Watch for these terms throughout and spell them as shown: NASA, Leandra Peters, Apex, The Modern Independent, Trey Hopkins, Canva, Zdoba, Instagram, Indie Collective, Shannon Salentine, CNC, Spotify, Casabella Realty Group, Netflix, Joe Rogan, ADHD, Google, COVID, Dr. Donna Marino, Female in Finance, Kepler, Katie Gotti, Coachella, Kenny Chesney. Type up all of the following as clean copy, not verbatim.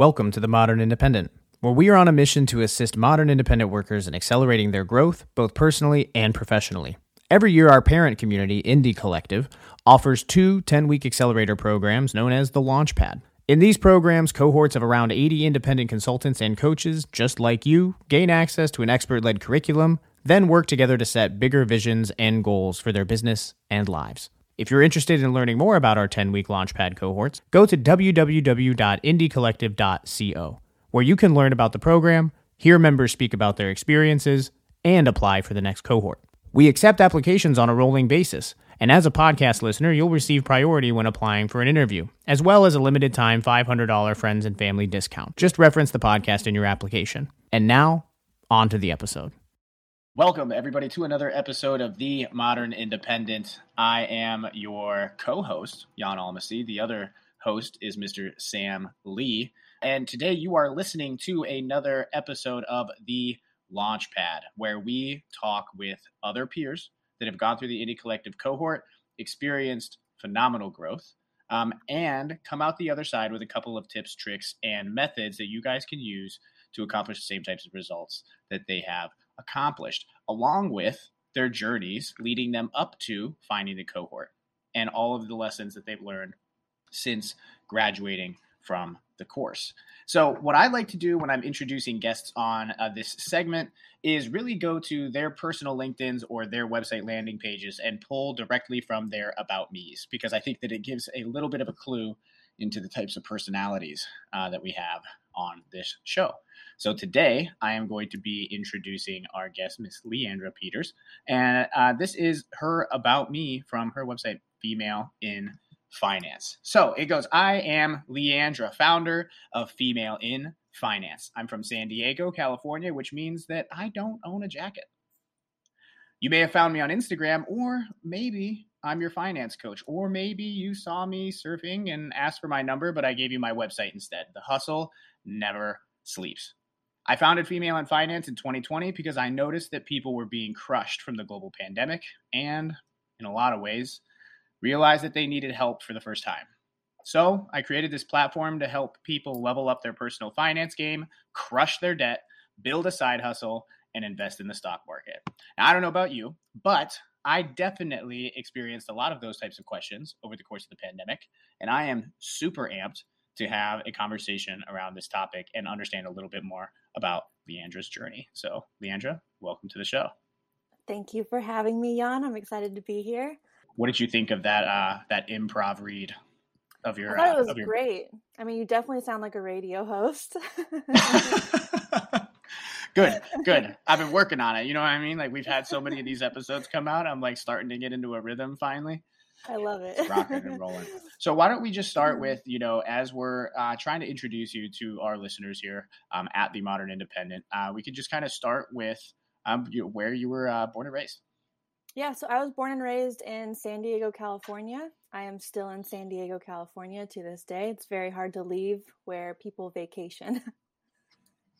Welcome to The Modern Independent, where we are on a mission to assist modern independent workers in accelerating their growth, both personally and professionally. Every year, our parent community, Indie Collective, offers two 10-week accelerator programs known as The Launchpad. In these programs, cohorts of around 80 independent consultants and coaches, just like you, gain access to an expert-led curriculum, then work together to set bigger visions and goals for their business and lives. If you're interested in learning more about our 10-week Launchpad cohorts, go to www.indiecollective.co, where you can learn about the program, hear members speak about their experiences, and apply for the next cohort. We accept applications on a rolling basis, and as a podcast listener, you'll receive priority when applying for an interview, as well as a limited-time $500 friends and family discount. Just reference the podcast in your application. And now, on to the episode. Welcome, everybody, to another episode of The Modern Independent. I am your co-host, Jan Almasy. The other host is Mr. Sam Lee. And today you are listening to another episode of The Launchpad, where we talk with other peers that have gone through the Indie Collective cohort, experienced phenomenal growth, and come out the other side with a couple of tips, tricks, and methods that you guys can use to accomplish the same types of results that they have accomplished, along with their journeys leading them up to finding the cohort and all of the lessons that they've learned since graduating from the course. So what I like to do when I'm introducing guests on this segment is really go to their personal LinkedIn's or their website landing pages and pull directly from their About Me's, because I think that it gives a little bit of a clue into the types of personalities that we have on this show. So today, I am going to be introducing our guest, Miss Leandra Peters, and this is her About Me from her website, Female in Finance. So it goes, I am Leandra, founder of Female in Finance. I'm from San Diego, California, which means that I don't own a jacket. You may have found me on Instagram, or maybe I'm your finance coach, or maybe you saw me surfing and asked for my number, but I gave you my website instead. The hustle never sleeps. I founded Female in Finance in 2020 because I noticed that people were being crushed from the global pandemic and, in a lot of ways, realized that they needed help for the first time. So I created this platform to help people level up their personal finance game, crush their debt, build a side hustle, and invest in the stock market. Now, I don't know about you, but I definitely experienced a lot of those types of questions over the course of the pandemic, and I am super amped to have a conversation around this topic and understand a little bit more about Leandra's journey. So, Leandra, welcome to the show. Thank you for having me, Jan. I'm excited to be here. What did you think of that improv read of your? I thought it was great. I mean, you definitely sound like a radio host. Good. I've been working on it. You know what I mean? Like, we've had so many of these episodes come out. I'm like starting to get into a rhythm finally. I love it. It's rocking and rolling. So why don't we just start with, as we're trying to introduce you to our listeners here at The Modern Independent, we could just kind of start with where you were born and raised. Yeah, so I was born and raised in San Diego, California. I am still in San Diego, California to this day. It's very hard to leave where people vacation.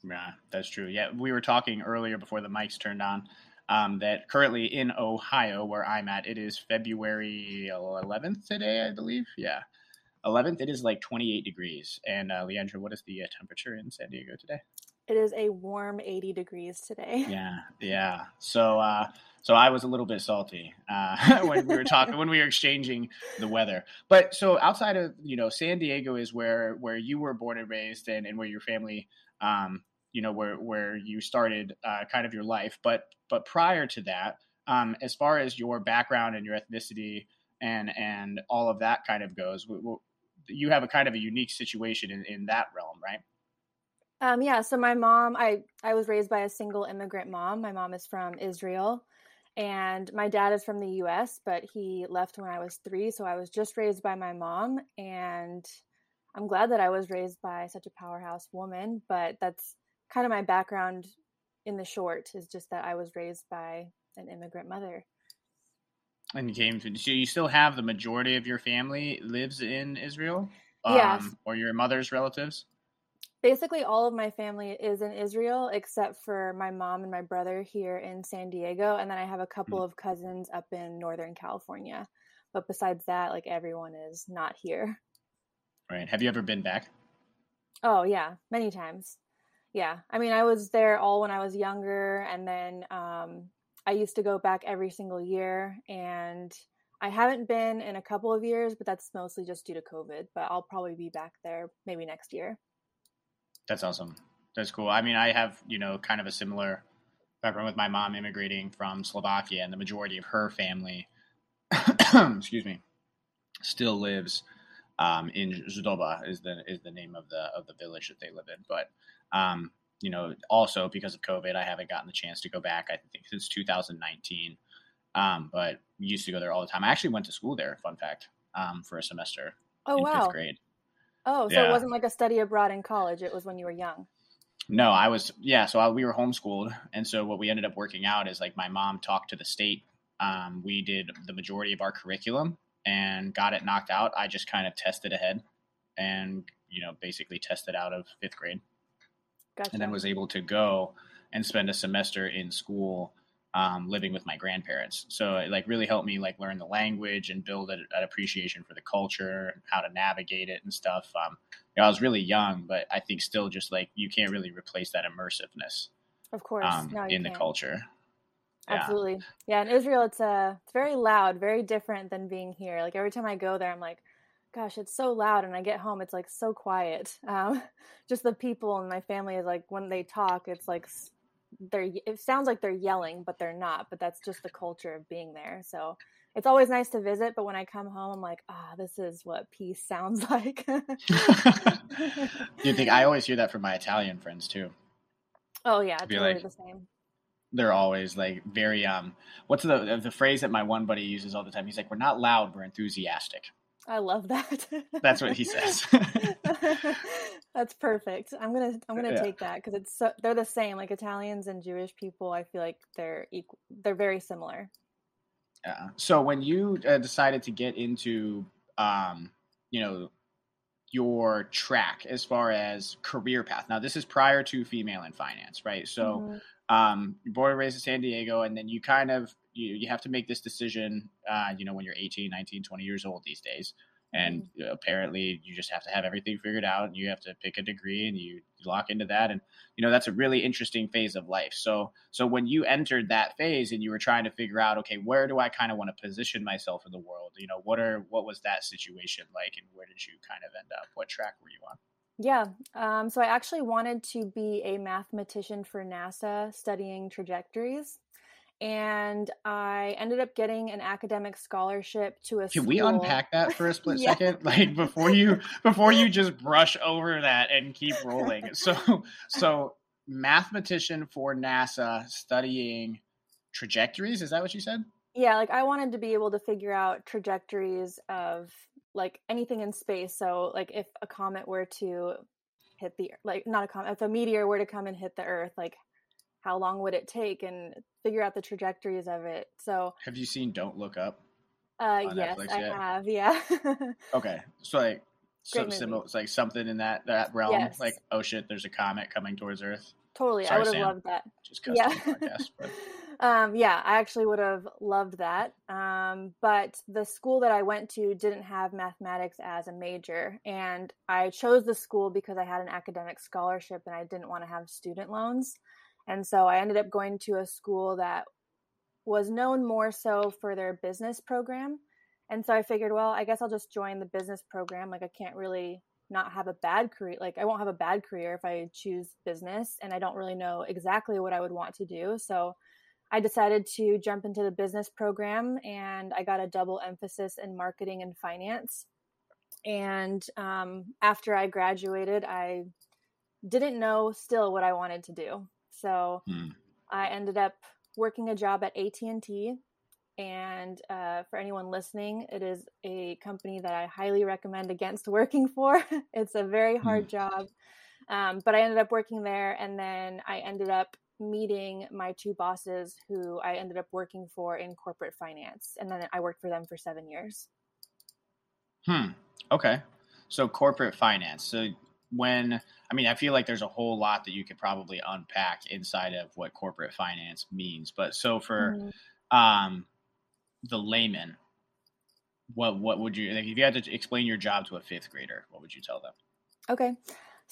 Yeah, that's true. Yeah, we were talking earlier before the mics turned on that currently in Ohio, where I'm at, it is February 11th today, I believe. Yeah, 11th. It is like 28 degrees. And Leandra, what is the temperature in San Diego today? It is a warm 80 degrees today. Yeah. So I was a little bit salty when we were talking, when we were exchanging the weather. But so outside of, San Diego is where you were born and raised and where your family where you started kind of your life. But prior to that, as far as your background and your ethnicity and all of that kind of goes, you have a kind of a unique situation in that realm, right? Yeah. So my mom, I was raised by a single immigrant mom. My mom is from Israel and my dad is from the U.S., but he left when I was 3. So I was just raised by my mom, and I'm glad that I was raised by such a powerhouse woman, but that's kind of my background in the short, is just that I was raised by an immigrant mother. So you still have the majority of your family lives in Israel? Yes. Or your mother's relatives? Basically, all of my family is in Israel, except for my mom and my brother here in San Diego. And then I have a couple of cousins up in Northern California. But besides that, everyone is not here. Right. Have you ever been back? Oh yeah. Many times. Yeah. I mean, I was there all when I was younger, and then, I used to go back every single year, and I haven't been in a couple of years, but that's mostly just due to COVID, but I'll probably be back there maybe next year. That's awesome. That's cool. I mean, I have, you know, kind of a similar background with my mom immigrating from Slovakia, and the majority of her family, excuse me, still lives in Zdoba is the name of the village that they live in. But, you know, also because of COVID, I haven't gotten the chance to go back, I think, since 2019. But we used to go there all the time. I actually went to school there, fun fact, for a semester. Oh, in wow. 5th grade. Oh, so yeah. It wasn't like a study abroad in college. It was when you were young. No, I was, yeah. So we were homeschooled. And so what we ended up working out is, like, my mom talked to the state. We did the majority of our curriculum and got it knocked out. I just kind of tested ahead and, you know, basically tested out of 5th grade. Gotcha. And then was able to go and spend a semester in school, living with my grandparents. So it, like, really helped me, like, learn the language and build an appreciation for the culture and how to navigate it and stuff. You know, I was really young, but I think still, just like, you can't really replace that immersiveness, of course, in the culture. Absolutely. Yeah. In Israel, it's very loud, very different than being here. Like, every time I go there, I'm like, gosh, it's so loud. And I get home, it's like so quiet. Just the people and my family is like, when they talk, it's like, it sounds like they're yelling, but they're not. But that's just the culture of being there. So it's always nice to visit. But when I come home, I'm like, this is what peace sounds like. You think? I always hear that from my Italian friends too. Oh yeah. It's really the same. They're always like very, what's the phrase that my one buddy uses all the time? He's like, we're not loud, we're enthusiastic. I love that. That's what he says. That's perfect. I'm gonna take that, because it's so, they're the same. Like, Italians and Jewish people, I feel like they're equal. They're very similar. Yeah. So when you decided to get into, you know, your track as far as career path. Now, this is prior to Female in Finance, right? So, mm-hmm. You're born and raised in San Diego, and then you kind of. You have to make this decision, you know, when you're 18, 19, 20 years old these days. And apparently you just have to have everything figured out, and you have to pick a degree, and you lock into that. And, you know, that's a really interesting phase of life. So when you entered that phase and you were trying to figure out, okay, where do I kind of want to position myself in the world? You know, what was that situation like, and where did you kind of end up? What track were you on? Yeah. So I actually wanted to be a mathematician for NASA, studying trajectories. And I ended up getting an academic scholarship to a school. Can we unpack that for a split yeah. second? Like, before you just brush over that and keep rolling. So mathematician for NASA, studying trajectories. Is that what you said? Yeah. Like, I wanted to be able to figure out trajectories of, like, anything in space. So, like, if a comet were to hit the, like, not a comet, if a meteor were to come and hit the Earth, like, how long would it take, and figure out the trajectories of it. So, have you seen Don't Look Up? Yes, Netflix I have. Yeah. Okay, so like, it's like something in that realm. Yes. Like, oh shit, there's a comet coming towards Earth. Totally, sorry, I would have loved that. Just custom podcast, but. Yeah, I actually would have loved that. But the school that I went to didn't have mathematics as a major. And I chose the school because I had an academic scholarship and I didn't want to have student loans. And so I ended up going to a school that was known more so for their business program. And so I figured, well, I guess I'll just join the business program. Like, I can't really not have a bad career. Like, I won't have a bad career if I choose business, and I don't really know exactly what I would want to do. So I decided to jump into the business program, and I got a double emphasis in marketing and finance. And after I graduated, I didn't know still what I wanted to do. So I ended up working a job at AT&T, and for anyone listening, it is a company that I highly recommend against working for. It's a very hard job, but I ended up working there, and then I ended up meeting my two bosses who I ended up working for in corporate finance, and then I worked for them for 7 years. Okay. So corporate finance. So I feel like there's a whole lot that you could probably unpack inside of what corporate finance means. But so for the layman, what would you, like, if you had to explain your job to a 5th grader, what would you tell them? Okay.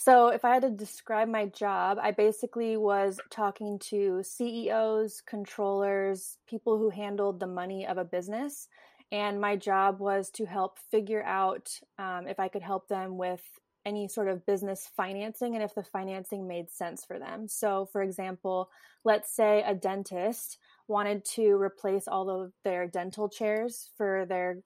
So if I had to describe my job, I basically was talking to CEOs, controllers, people who handled the money of a business. And my job was to help figure out if I could help them with any sort of business financing and if the financing made sense for them. So for example, let's say a dentist wanted to replace all of their dental chairs for their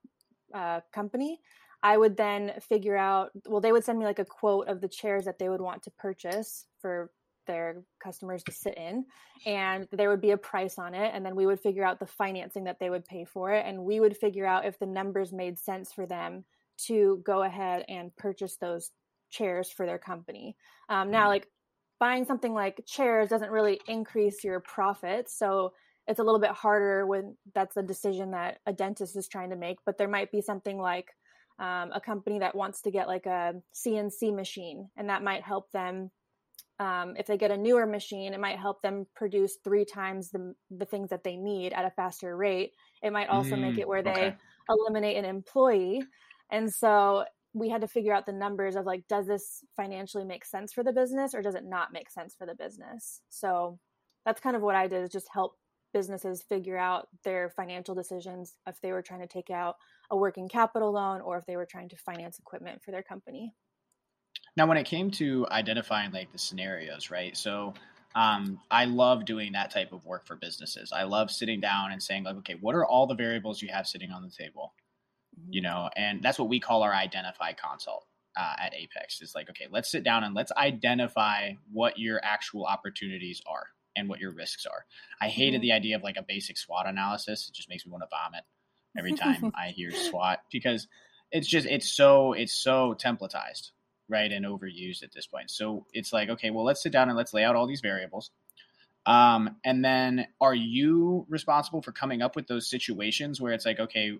company. I would then figure out, well, they would send me like a quote of the chairs that they would want to purchase for their customers to sit in, and there would be a price on it. And then we would figure out the financing that they would pay for it. And we would figure out if the numbers made sense for them to go ahead and purchase those chairs for their company. Now, like buying something like chairs doesn't really increase your profits. So it's a little bit harder when that's a decision that a dentist is trying to make, but there might be something like a company that wants to get like a CNC machine, and that might help them. If they get a newer machine, it might help them produce 3 times the things that they need at a faster rate. It might also make it where they eliminate an employee. And so we had to figure out the numbers of like, does this financially make sense for the business or does it not make sense for the business? So that's kind of what I did, is just help businesses figure out their financial decisions if they were trying to take out a working capital loan or if they were trying to finance equipment for their company. Now, when it came to identifying like the scenarios, right? So I love doing that type of work for businesses. I love sitting down and saying like, okay, what are all the variables you have sitting on the table? Mm-hmm. You know, and that's what we call our identify consult at Apex. It's like, okay, let's sit down and let's identify what your actual opportunities are and what your risks are. I hated the idea of like a basic SWOT analysis. It just makes me want to vomit every time I hear SWOT, because it's just, it's so templatized, right? And overused at this point. So it's like, okay, well, let's sit down and let's lay out all these variables. And then are you responsible for coming up with those situations where it's like, okay,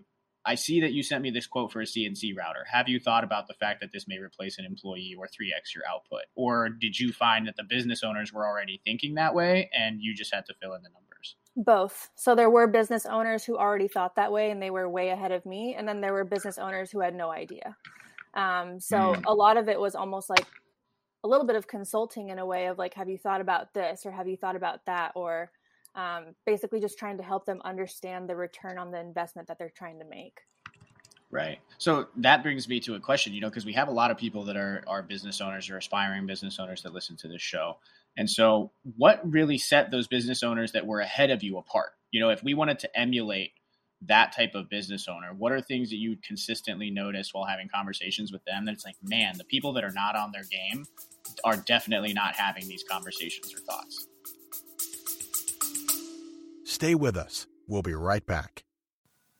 I see that you sent me this quote for a CNC router. Have you thought about the fact that this may replace an employee or 3x your output? Or did you find that the business owners were already thinking that way and you just had to fill in the numbers? Both. So there were business owners who already thought that way and they were way ahead of me. And then there were business owners who had no idea. A lot of it was almost like a little bit of consulting in a way of like, have you thought about this or have you thought about that? Or basically just trying to help them understand the return on the investment that they're trying to make. Right. So that brings me to a question, you know, because we have a lot of people that are business owners or aspiring business owners that listen to this show. And so what really set those business owners that were ahead of you apart? You know, if we wanted to emulate that type of business owner, what are things that you consistently notice while having conversations with them that it's like, man, the people that are not on their game are definitely not having these conversations or thoughts? Stay with us. We'll be right back.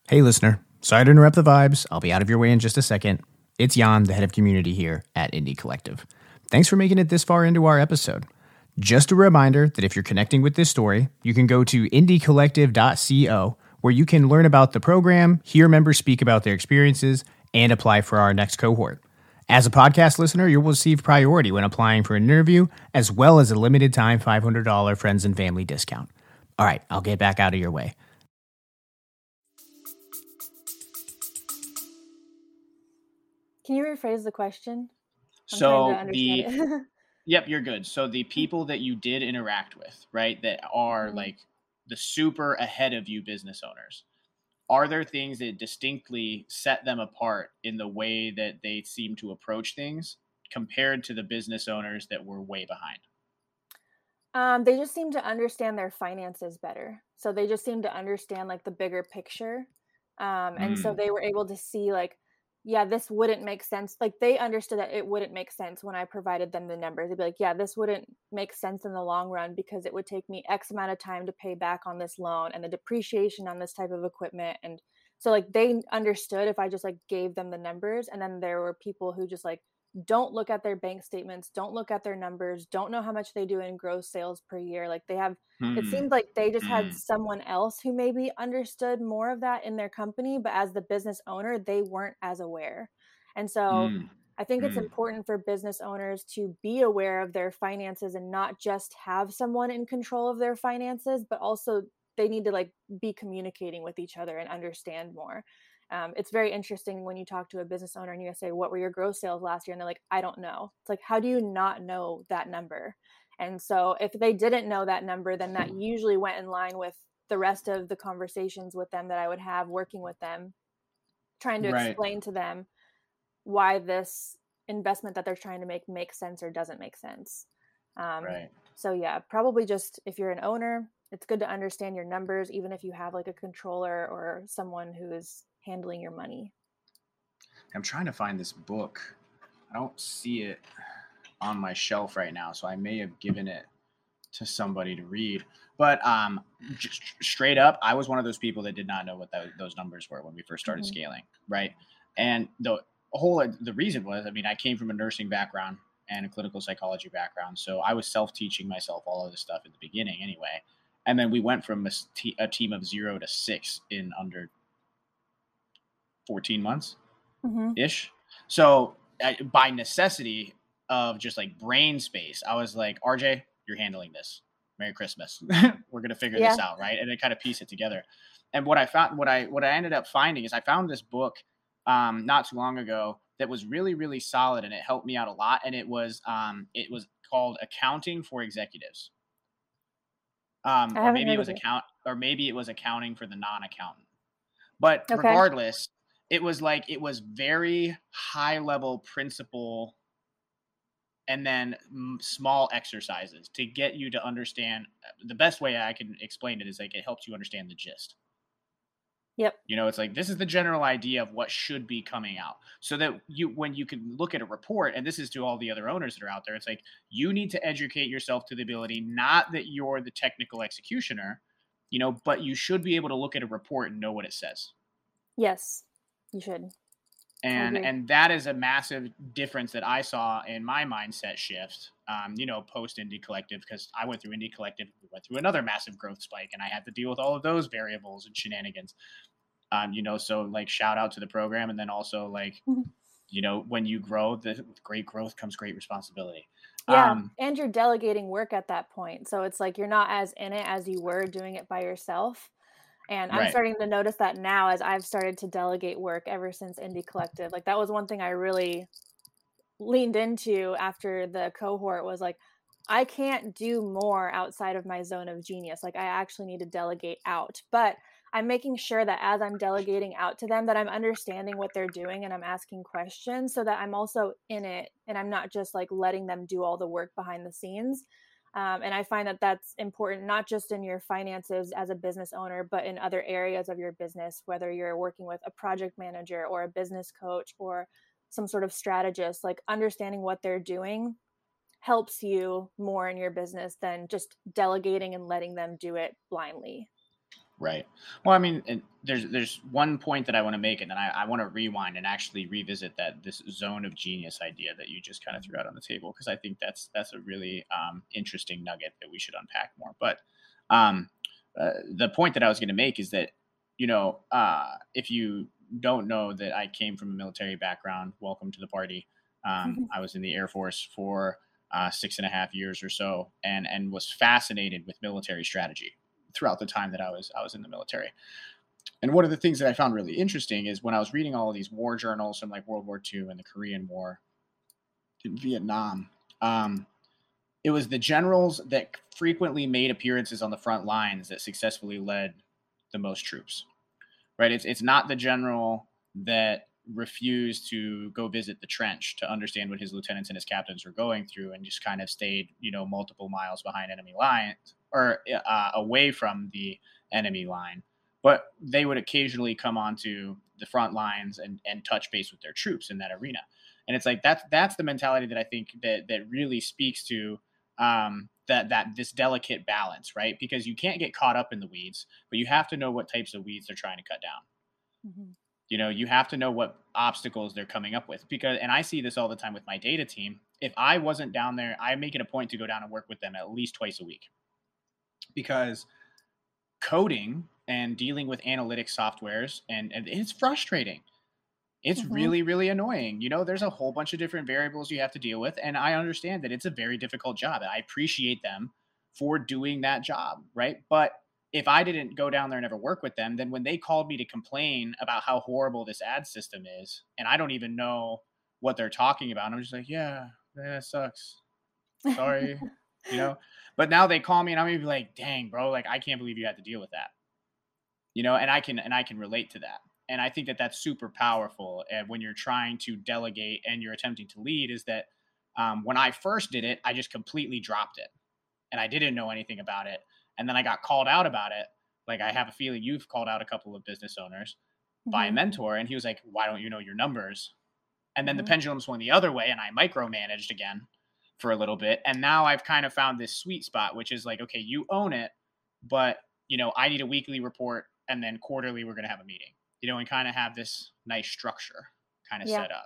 Hey, listener. Sorry to interrupt the vibes. I'll be out of your way in just a second. It's Jan, the head of community here at Indie Collective. Thanks for making it this far into our episode. Just a reminder that if you're connecting with this story, you can go to indiecollective.co, where you can learn about the program, hear members speak about their experiences, and apply for our next cohort. As a podcast listener, you'll receive priority when applying for an interview, as well as a limited-time $500 friends and family discount. All right, I'll get back out of your way. Can you rephrase the question? Yep, you're good. So the people that you did interact with, right, that are like the super ahead of you business owners, are there things that distinctly set them apart in the way that they seem to approach things compared to the business owners that were way behind? They just seem to understand their finances better. So they just seem to understand like the bigger picture. And so they were able to see like, yeah, this wouldn't make sense. Like they understood that it wouldn't make sense when I provided them the numbers. They'd be like, yeah, this wouldn't make sense in the long run because it would take me X amount of time to pay back on this loan and the depreciation on this type of equipment. And so like they understood if I just like gave them the numbers. And then there were people who just like, don't look at their bank statements, don't look at their numbers, don't know how much they do in gross sales per year. Like they have, it seemed like they just had someone else who maybe understood more of that in their company, but as the business owner, they weren't as aware. And so I think it's important for business owners to be aware of their finances and not just have someone in control of their finances, but also they need to like be communicating with each other and understand more. It's very interesting when you talk to a business owner and you say, what were your gross sales last year? And they're like, I don't know. It's like, how do you not know that number? And so if they didn't know that number, then that usually went in line with the rest of the conversations with them that I would have working with them, trying to explain to them why this investment that they're trying to make makes sense or doesn't make sense. So yeah, probably just if you're an owner, it's good to understand your numbers, even if you have like a controller or someone who is handling your money. I'm trying to find this book. I don't see it on my shelf right now, so I may have given it to somebody to read. But just straight up, I was one of those people that did not know what those numbers were when we first started scaling, right? And the reason was, I mean, I came from a nursing background and a clinical psychology background, so I was self-teaching myself all of this stuff in the beginning anyway. And then we went from a team of 0 to 6 in under 14 months ish. So by necessity of just like brain space, I was like, RJ, you're handling this. Merry Christmas. We're going to figure this out. Right. And then kind of piece it together. And what I found, what I ended up finding is I found this book not too long ago that was really, really solid, and it helped me out a lot. And it was called Accounting for Executives. Maybe it was Accounting for the Non-Accountant. But regardless, it was very high level principle and then small exercises to get you to understand. The best way I can explain it is like it helps you understand the gist. Yep. You know, it's like this is the general idea of what should be coming out, so that when you can look at a report, and this is to all the other owners that are out there, it's like you need to educate yourself to the ability, not that you're the technical executioner, you know, but you should be able to look at a report and know what it says. Yes, you should. And that is a massive difference that I saw in my mindset shift, you know, post Indie Collective, because I went through Indie Collective, we went through another massive growth spike, and I had to deal with all of those variables and shenanigans, you know, so like shout out to the program. And then also like, you know, when you grow, the great growth comes great responsibility. Yeah. And you're delegating work at that point. So it's like, you're not as in it as you were doing it by yourself. And I'm starting to notice that now as I've started to delegate work ever since Indie Collective. Like that was one thing I really leaned into after the cohort was like, I can't do more outside of my zone of genius. Like I actually need to delegate out, but I'm making sure that as I'm delegating out to them that I'm understanding what they're doing and I'm asking questions so that I'm also in it and I'm not just like letting them do all the work behind the scenes. And I find that that's important, not just in your finances as a business owner, but in other areas of your business, whether you're working with a project manager or a business coach or some sort of strategist, like understanding what they're doing helps you more in your business than just delegating and letting them do it blindly. Right. Well, I mean, and there's one point that I want to make, and then I want to rewind and actually revisit this zone of genius idea that you just kind of threw out on the table, because I think that's a really interesting nugget that we should unpack more. But the point that I was going to make is that, you know, if you don't know that I came from a military background, welcome to the party. I was in the Air Force for 6.5 years or so, and was fascinated with military strategy throughout the time that I was in the military. And one of the things that I found really interesting is when I was reading all of these war journals from like World War II and the Korean War in Vietnam, it was the generals that frequently made appearances on the front lines that successfully led the most troops, right? It's not the general that refused to go visit the trench to understand what his lieutenants and his captains were going through and just kind of stayed, you know, multiple miles behind enemy lines or away from the enemy line, but they would occasionally come onto the front lines and touch base with their troops in that arena. And it's like, that's the mentality that I think that really speaks to that this delicate balance, right? Because you can't get caught up in the weeds, but you have to know what types of weeds they're trying to cut down. Mm-hmm. You know, you have to know what obstacles they're coming up with, because, and I see this all the time with my data team. If I wasn't down there, I make it a point to go down and work with them at least twice a week, because coding and dealing with analytic softwares and it's frustrating. It's really, really annoying. You know, there's a whole bunch of different variables you have to deal with. And I understand that it's a very difficult job. I appreciate them for doing that job. Right. But if I didn't go down there and ever work with them, then when they called me to complain about how horrible this ad system is, and I don't even know what they're talking about, I'm just like, yeah, that sucks. Sorry, you know? But now they call me and I'm gonna be like, dang, bro, like, I can't believe you had to deal with that, you know? And I can relate to that. And I think that that's super powerful. And when you're trying to delegate and you're attempting to lead, is that when I first did it, I just completely dropped it and I didn't know anything about it. And then I got called out about it. Like, I have a feeling you've called out a couple of business owners mm-hmm. by a mentor. And he was like, why don't you know your numbers? And then mm-hmm. the pendulum swung the other way and I micromanaged again for a little bit. And now I've kind of found this sweet spot, which is like, okay, you own it, but, you know, I need a weekly report, and then quarterly we're going to have a meeting, you know, and kind of have this nice structure kind of set up,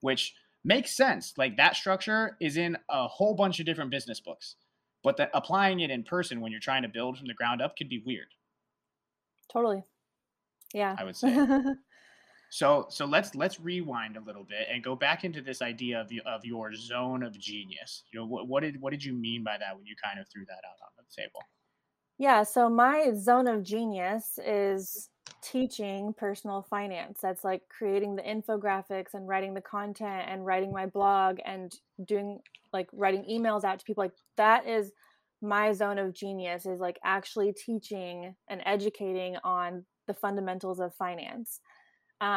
which makes sense. Like, that structure is in a whole bunch of different business books. But that applying it in person when you're trying to build from the ground up could be weird. Totally. Yeah. I would say. So let's rewind a little bit and go back into this idea of your zone of genius. You know, what did you mean by that when you kind of threw that out on the table? Yeah. So my zone of genius is teaching personal finance. That's like creating the infographics and writing the content and writing my blog and doing like writing emails out to people. Like, that is my zone of genius, is like actually teaching and educating on the fundamentals of finance.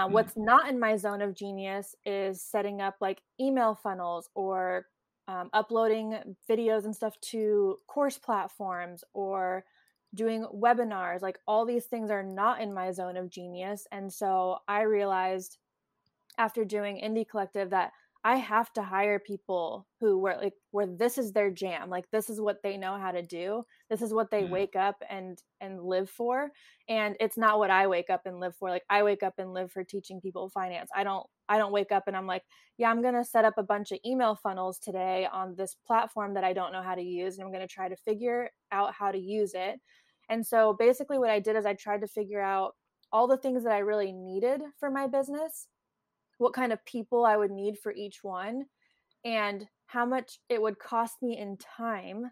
What's not in my zone of genius is setting up like email funnels or uploading videos and stuff to course platforms or doing webinars. Like, all these things are not in my zone of genius. And so I realized after doing Indie Collective that I have to hire people who were like, where this is their jam. Like, this is what they know how to do. This is what they wake up and live for. And it's not what I wake up and live for. Like, I wake up and live for teaching people finance. I don't wake up and I'm like, yeah, I'm going to set up a bunch of email funnels today on this platform that I don't know how to use. And I'm going to try to figure out how to use it. And so basically what I did is I tried to figure out all the things that I really needed for my business, what kind of people I would need for each one, and how much it would cost me in time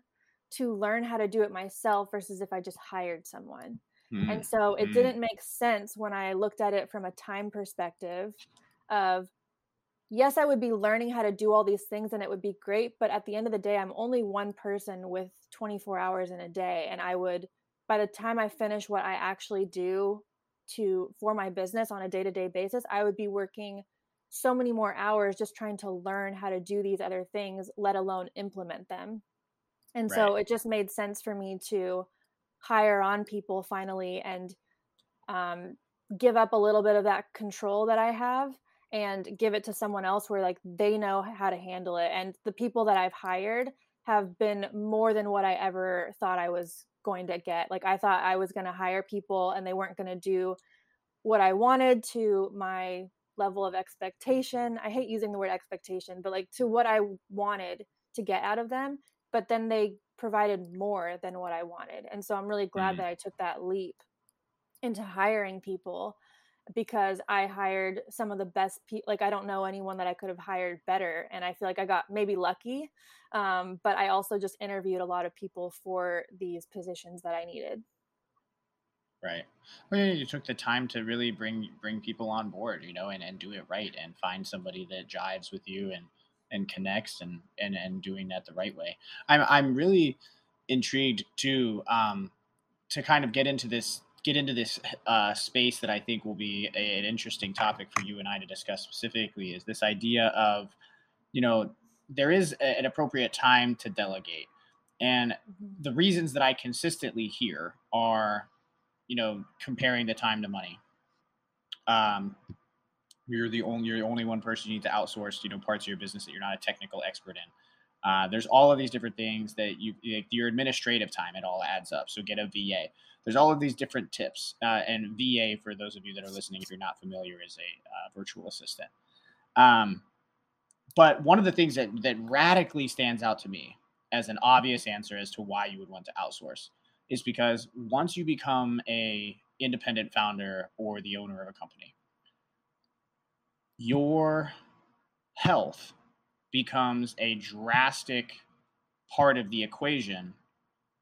to learn how to do it myself versus if I just hired someone. And so it didn't make sense when I looked at it from a time perspective of, yes, I would be learning how to do all these things and it would be great, but at the end of the day, I'm only one person with 24 hours in a day. And I would, by the time I finish what I actually do for my business on a day-to-day basis, I would be working so many more hours just trying to learn how to do these other things, let alone implement them. And right. So it just made sense for me to hire on people finally and give up a little bit of that control that I have and give it to someone else where like they know how to handle it. And the people that I've hired have been more than what I ever thought I was going to get. Like, I thought I was going to hire people and they weren't going to do what I wanted to my level of expectation. I hate using the word expectation, but like to what I wanted to get out of them, but then they provided more than what I wanted. And so I'm really glad that I took that leap into hiring people, because I hired some of the best people. Like, I don't know anyone that I could have hired better. And I feel like I got maybe lucky. But I also just interviewed a lot of people for these positions that I needed. Right. Well, yeah, you took the time to really bring people on board, you know, and do it right and find somebody that jives with you and connects and doing that the right way. I'm really intrigued to kind of get into this space that I think will be an interesting topic for you and I to discuss specifically, is this idea of, you know, there is an appropriate time to delegate. And the reasons that I consistently hear are, you know, comparing the time to money. You're the only one person you need to outsource, you know, parts of your business that you're not a technical expert in. There's all of these different things that your administrative time, it all adds up. So get a VA. There's all of these different tips. And VA, for those of you that are listening, if you're not familiar, is a virtual assistant. But one of the things that radically stands out to me as an obvious answer as to why you would want to outsource is because once you become a independent founder or the owner of a company, your health becomes a drastic part of the equation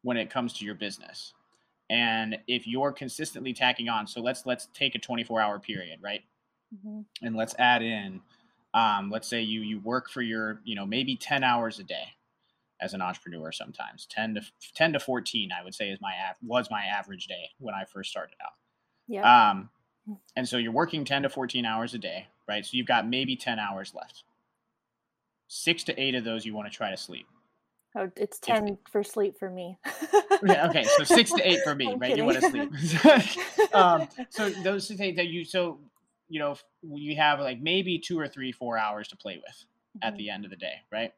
when it comes to your business. And if you're consistently tacking on, so let's take a 24-hour period, right? Mm-hmm. And let's add in, let's say you work for your, maybe 10 hours a day as an entrepreneur sometimes, 10 to 14, I would say was my average day when I first started out. Yeah. And so you're working 10 to 14 hours a day, right? So you've got maybe 10 hours left. 6 to 8 of those you want to try to sleep. Oh, it's 10 for sleep for me. Yeah, okay, so 6 to 8 for me, right? Kidding. You want to sleep. So those things that you have like maybe 2 or 3, 4 hours to play with mm-hmm. at the end of the day, right?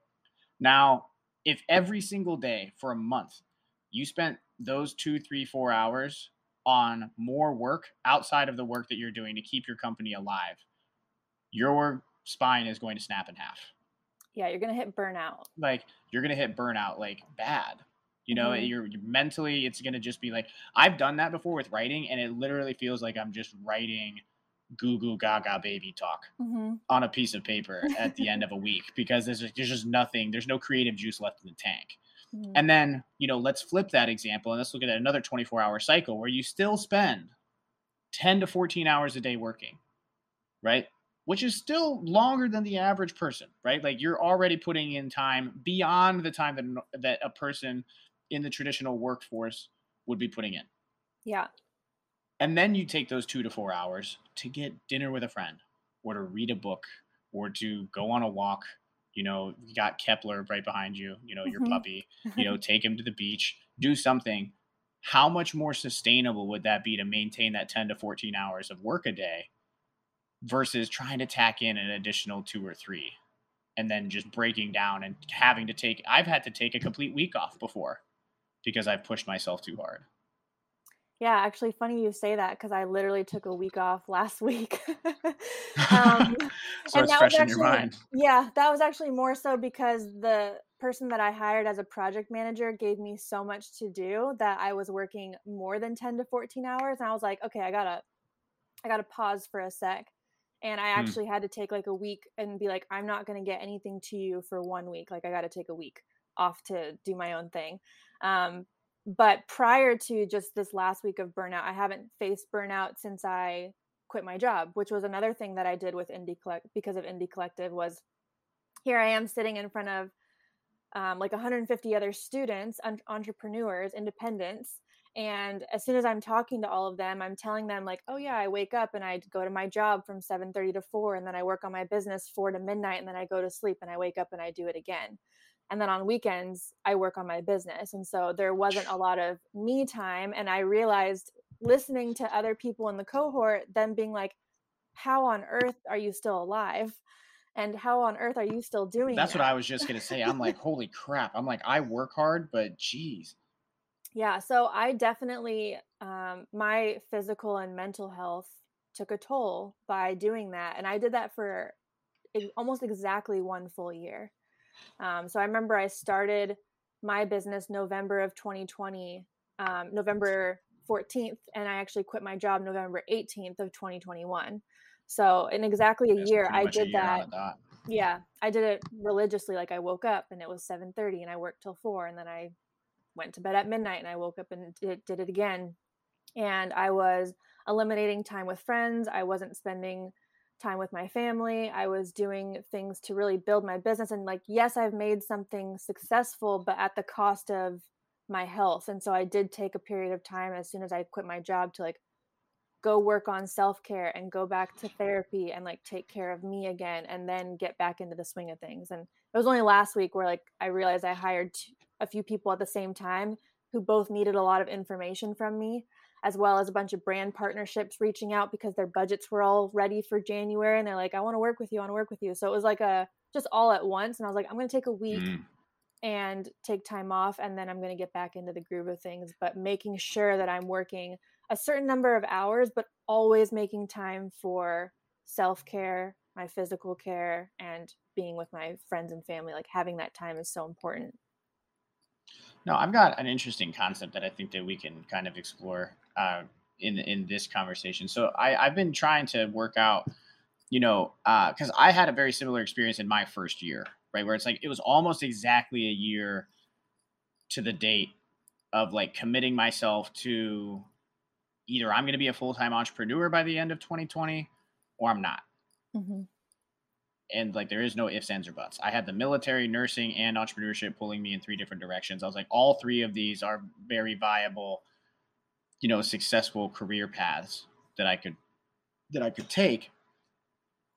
Now, if every single day for a month you spent those 2, 3, 4 hours on more work outside of the work that you're doing to keep your company alive, your spine is going to snap in half. Yeah, you're going to hit burnout. Like, you're going to hit burnout, like, bad. Mm-hmm. you're mentally, it's going to just be like, I've done that before with writing, and it literally feels like I'm just writing goo gaga baby talk mm-hmm. on a piece of paper at the end of a week, because there's just nothing, there's no creative juice left in the tank. Mm-hmm. And then, let's flip that example, and let's look at another 24-hour cycle where you still spend 10 to 14 hours a day working, right? Which is still longer than the average person, right? Like, you're already putting in time beyond the time that a person in the traditional workforce would be putting in. Yeah. And then you take those 2 to 4 hours to get dinner with a friend, or to read a book, or to go on a walk. You got Kepler right behind you, your mm-hmm. puppy, take him to the beach, do something. How much more sustainable would that be to maintain that 10 to 14 hours of work a day versus trying to tack in an additional 2 or 3 and then just breaking down and I've had to take a complete week off before because I've pushed myself too hard. Yeah, actually funny you say that, because I literally took a week off last week. So it's fresh in your mind. Yeah, that was actually more so because the person that I hired as a project manager gave me so much to do that I was working more than 10 to 14 hours. And I was like, okay, I gotta pause for a sec. And I actually had to take like a week and be like, I'm not going to get anything to you for 1 week. Like, I got to take a week off to do my own thing. But prior to just this last week of burnout, I haven't faced burnout since I quit my job, which was another thing that I did with because of Indie Collective, was here I am sitting in front of like 150 other students, entrepreneurs, independents. And as soon as I'm talking to all of them, I'm telling them like, oh yeah, I wake up and I go to my job from 7:30 to 4. And then I work on my business 4 to midnight. And then I go to sleep and I wake up and I do it again. And then on weekends, I work on my business. And so there wasn't a lot of me time. And I realized, listening to other people in the cohort, them being like, how on earth are you still alive? And how on earth are you still doing That's that? What I was just going to say. I'm like, holy crap. I'm like, I work hard, but geez. Yeah, so I definitely, my physical and mental health took a toll by doing that. And I did that for almost exactly 1 full year. So I remember I started my business November of 2020, November 14th, and I actually quit my job November 18th of 2021. So in exactly a year, I did that. Yeah, I did it religiously. Like, I woke up and it was 7:30 and I worked till 4, and then I went to bed at midnight and I woke up and did it again. And I was eliminating time with friends. I wasn't spending time with my family. I was doing things to really build my business. And like, yes, I've made something successful, but at the cost of my health. And so I did take a period of time as soon as I quit my job to like go work on self-care and go back to therapy and like take care of me again, and then get back into the swing of things. And it was only last week where like I realized I hired a few people at the same time who both needed a lot of information from me, as well as a bunch of brand partnerships reaching out because their budgets were all ready for January. And they're like, I want to work with you. So it was like just all at once. And I was like, I'm going to take a week and take time off, and then I'm going to get back into the groove of things, but making sure that I'm working a certain number of hours, but always making time for self-care, my physical care, and being with my friends and family. Like, having that time is so important. No, I've got an interesting concept that I think that we can kind of explore in this conversation. So I've been trying to work out, because I had a very similar experience in my first year, right? Where it's like, it was almost exactly a year to the date of like committing myself to either I'm going to be a full-time entrepreneur by the end of 2020 or I'm not. Mm-hmm. And like, there is no ifs, ands, or buts. I had the military, nursing, and entrepreneurship pulling me in three different directions. I was like, all three of these are very viable, you know, successful career paths that I could take.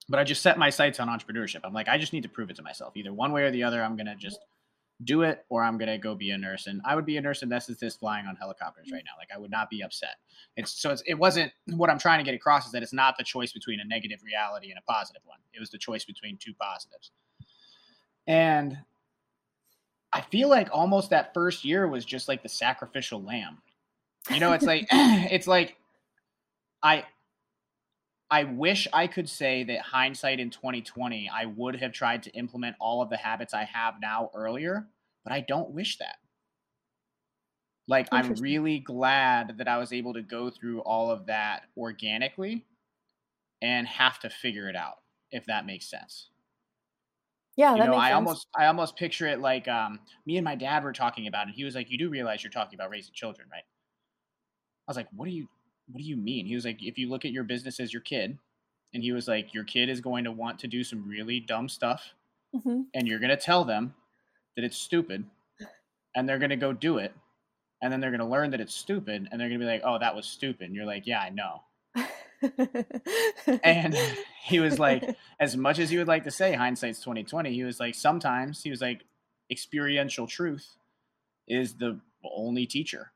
But I just set my sights on entrepreneurship. I'm like, I just need to prove it to myself. Either one way or the other, I'm going to just do it, or I'm going to go be a nurse. And I would be a nurse anesthetist flying on helicopters right now. Like, I would not be upset. And so it wasn't, what I'm trying to get across is that it's not the choice between a negative reality and a positive one. It was the choice between two positives. And I feel like almost that first year was just like the sacrificial lamb. You know, it's like, it's like, I wish I could say that hindsight in 2020, I would have tried to implement all of the habits I have now earlier, but I don't wish that. Like, I'm really glad that I was able to go through all of that organically and have to figure it out, if that makes sense. Yeah, you know, that makes sense. I almost picture it like me and my dad were talking about it. He was like, you do realize you're talking about raising children, right? I was like, what do you mean? He was like, if you look at your business as your kid, and he was like, your kid is going to want to do some really dumb stuff, mm-hmm. and you're going to tell them that it's stupid, and they're going to go do it, and then they're going to learn that it's stupid, and they're going to be like, oh, that was stupid. And you're like, yeah, I know. And he was like, as much as you would like to say hindsight's 2020, he was like, sometimes, he was like, experiential truth is the only teacher.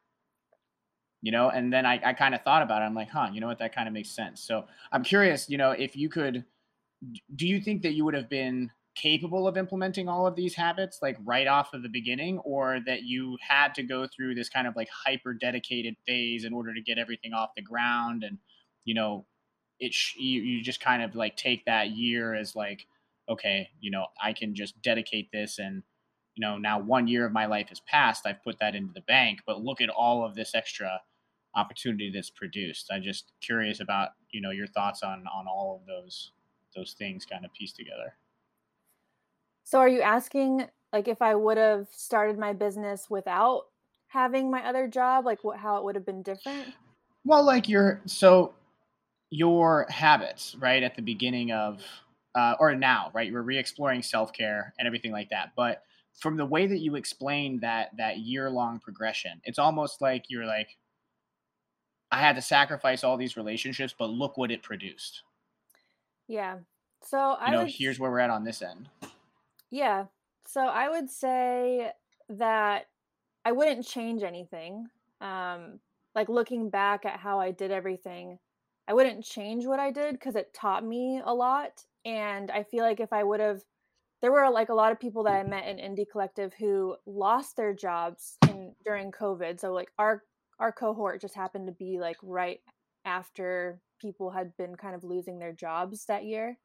You know, and then I kind of thought about it. I'm like, huh, you know what? That kind of makes sense. So I'm curious, you know, if you could, do you think that you would have been capable of implementing all of these habits, like right off of the beginning, or that you had to go through this kind of like hyper dedicated phase in order to get everything off the ground? And, you know, you just kind of like take that year as like, okay, you know, I can just dedicate this, and, you know, now 1 year of my life has passed. I've put that into the bank, but look at all of this extra opportunity that's produced. I'm just curious about, you know, your thoughts on all of those things kind of pieced together. So are you asking, like, if I would have started my business without having my other job, like how it would have been different? Well, like your habits, right, at the beginning of, or now, right, you were re-exploring self-care and everything like that. But from the way that you explained that year-long progression, it's almost like you're like, I had to sacrifice all these relationships, but look what it produced. Yeah. So here's where we're at on this end. Yeah. So I would say that I wouldn't change anything. Like, looking back at how I did everything, I wouldn't change what I did because it taught me a lot. And I feel like if I would have, there were like a lot of people that I met in Indie Collective who lost their jobs during COVID. So like our cohort just happened to be like right after people had been kind of losing their jobs that year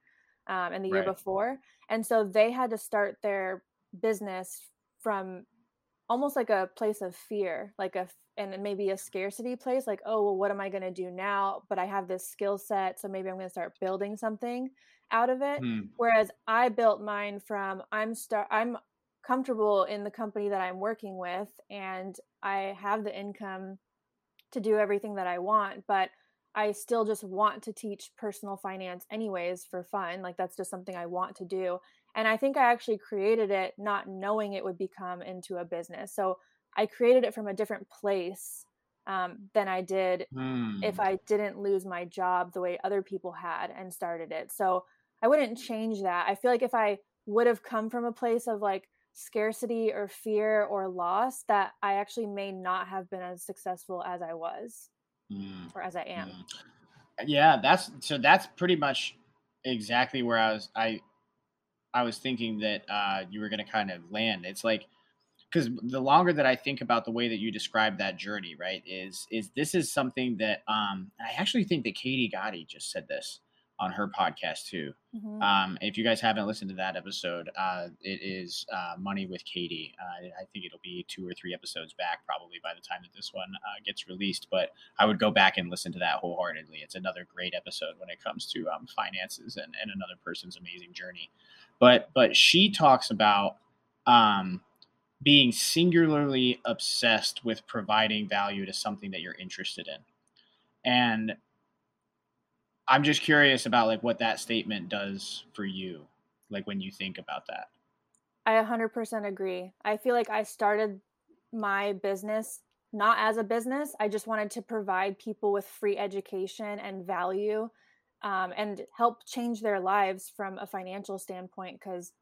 and the year before. And so they had to start their business from almost like a place of fear, and maybe a scarcity place, like, oh, well, what am I going to do now? But I have this skill set, so maybe I'm going to start building something out of it. Mm. Whereas I built mine from, I'm comfortable in the company that I'm working with, and I have the income to do everything that I want, but I still just want to teach personal finance anyways for fun. Like, that's just something I want to do. And I think I actually created it not knowing it would become into a business. So I created it from a different place than I did if I didn't lose my job the way other people had and started it. So I wouldn't change that. I feel like if I would have come from a place of like scarcity or fear or loss, that I actually may not have been as successful as I was or as I am. Yeah, that's pretty much exactly where I was thinking that you were going to kind of land. It's like, because the longer that I think about the way that you describe that journey, right, is this is something that I actually think that Katie Gotti just said this on her podcast too. Mm-hmm. If you guys haven't listened to that episode, it is Money with Katie. I think it'll be 2 or 3 episodes back probably by the time that this one gets released, but I would go back and listen to that wholeheartedly. It's another great episode when it comes to finances and another person's amazing journey. But she talks about being singularly obsessed with providing value to something that you're interested in. And I'm just curious about like what that statement does for you, like when you think about that. I 100% agree. I feel like I started my business not as a business. I just wanted to provide people with free education and value, and help change their lives from a financial standpoint, because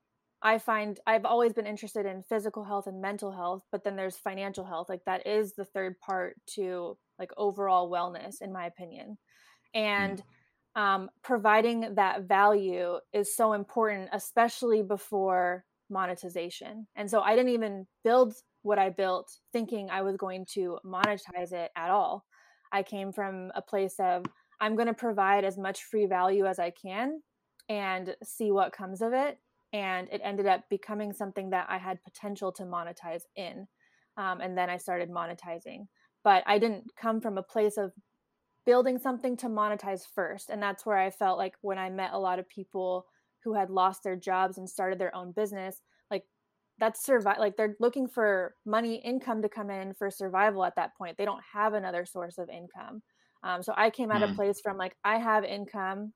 I find I've always been interested in physical health and mental health, but then there's financial health. Like that is the third part to like overall wellness, in my opinion. And providing that value is so important, especially before monetization. And so I didn't even build what I built thinking I was going to monetize it at all. I came from a place of, I'm going to provide as much free value as I can and see what comes of it. And it ended up becoming something that I had potential to monetize in. And then I started monetizing, but I didn't come from a place of building something to monetize first. And that's where I felt like when I met a lot of people who had lost their jobs and started their own business, like that's survive, like they're looking for money, income to come in for survival at that point. They don't have another source of income. So I came at a place from like, I have income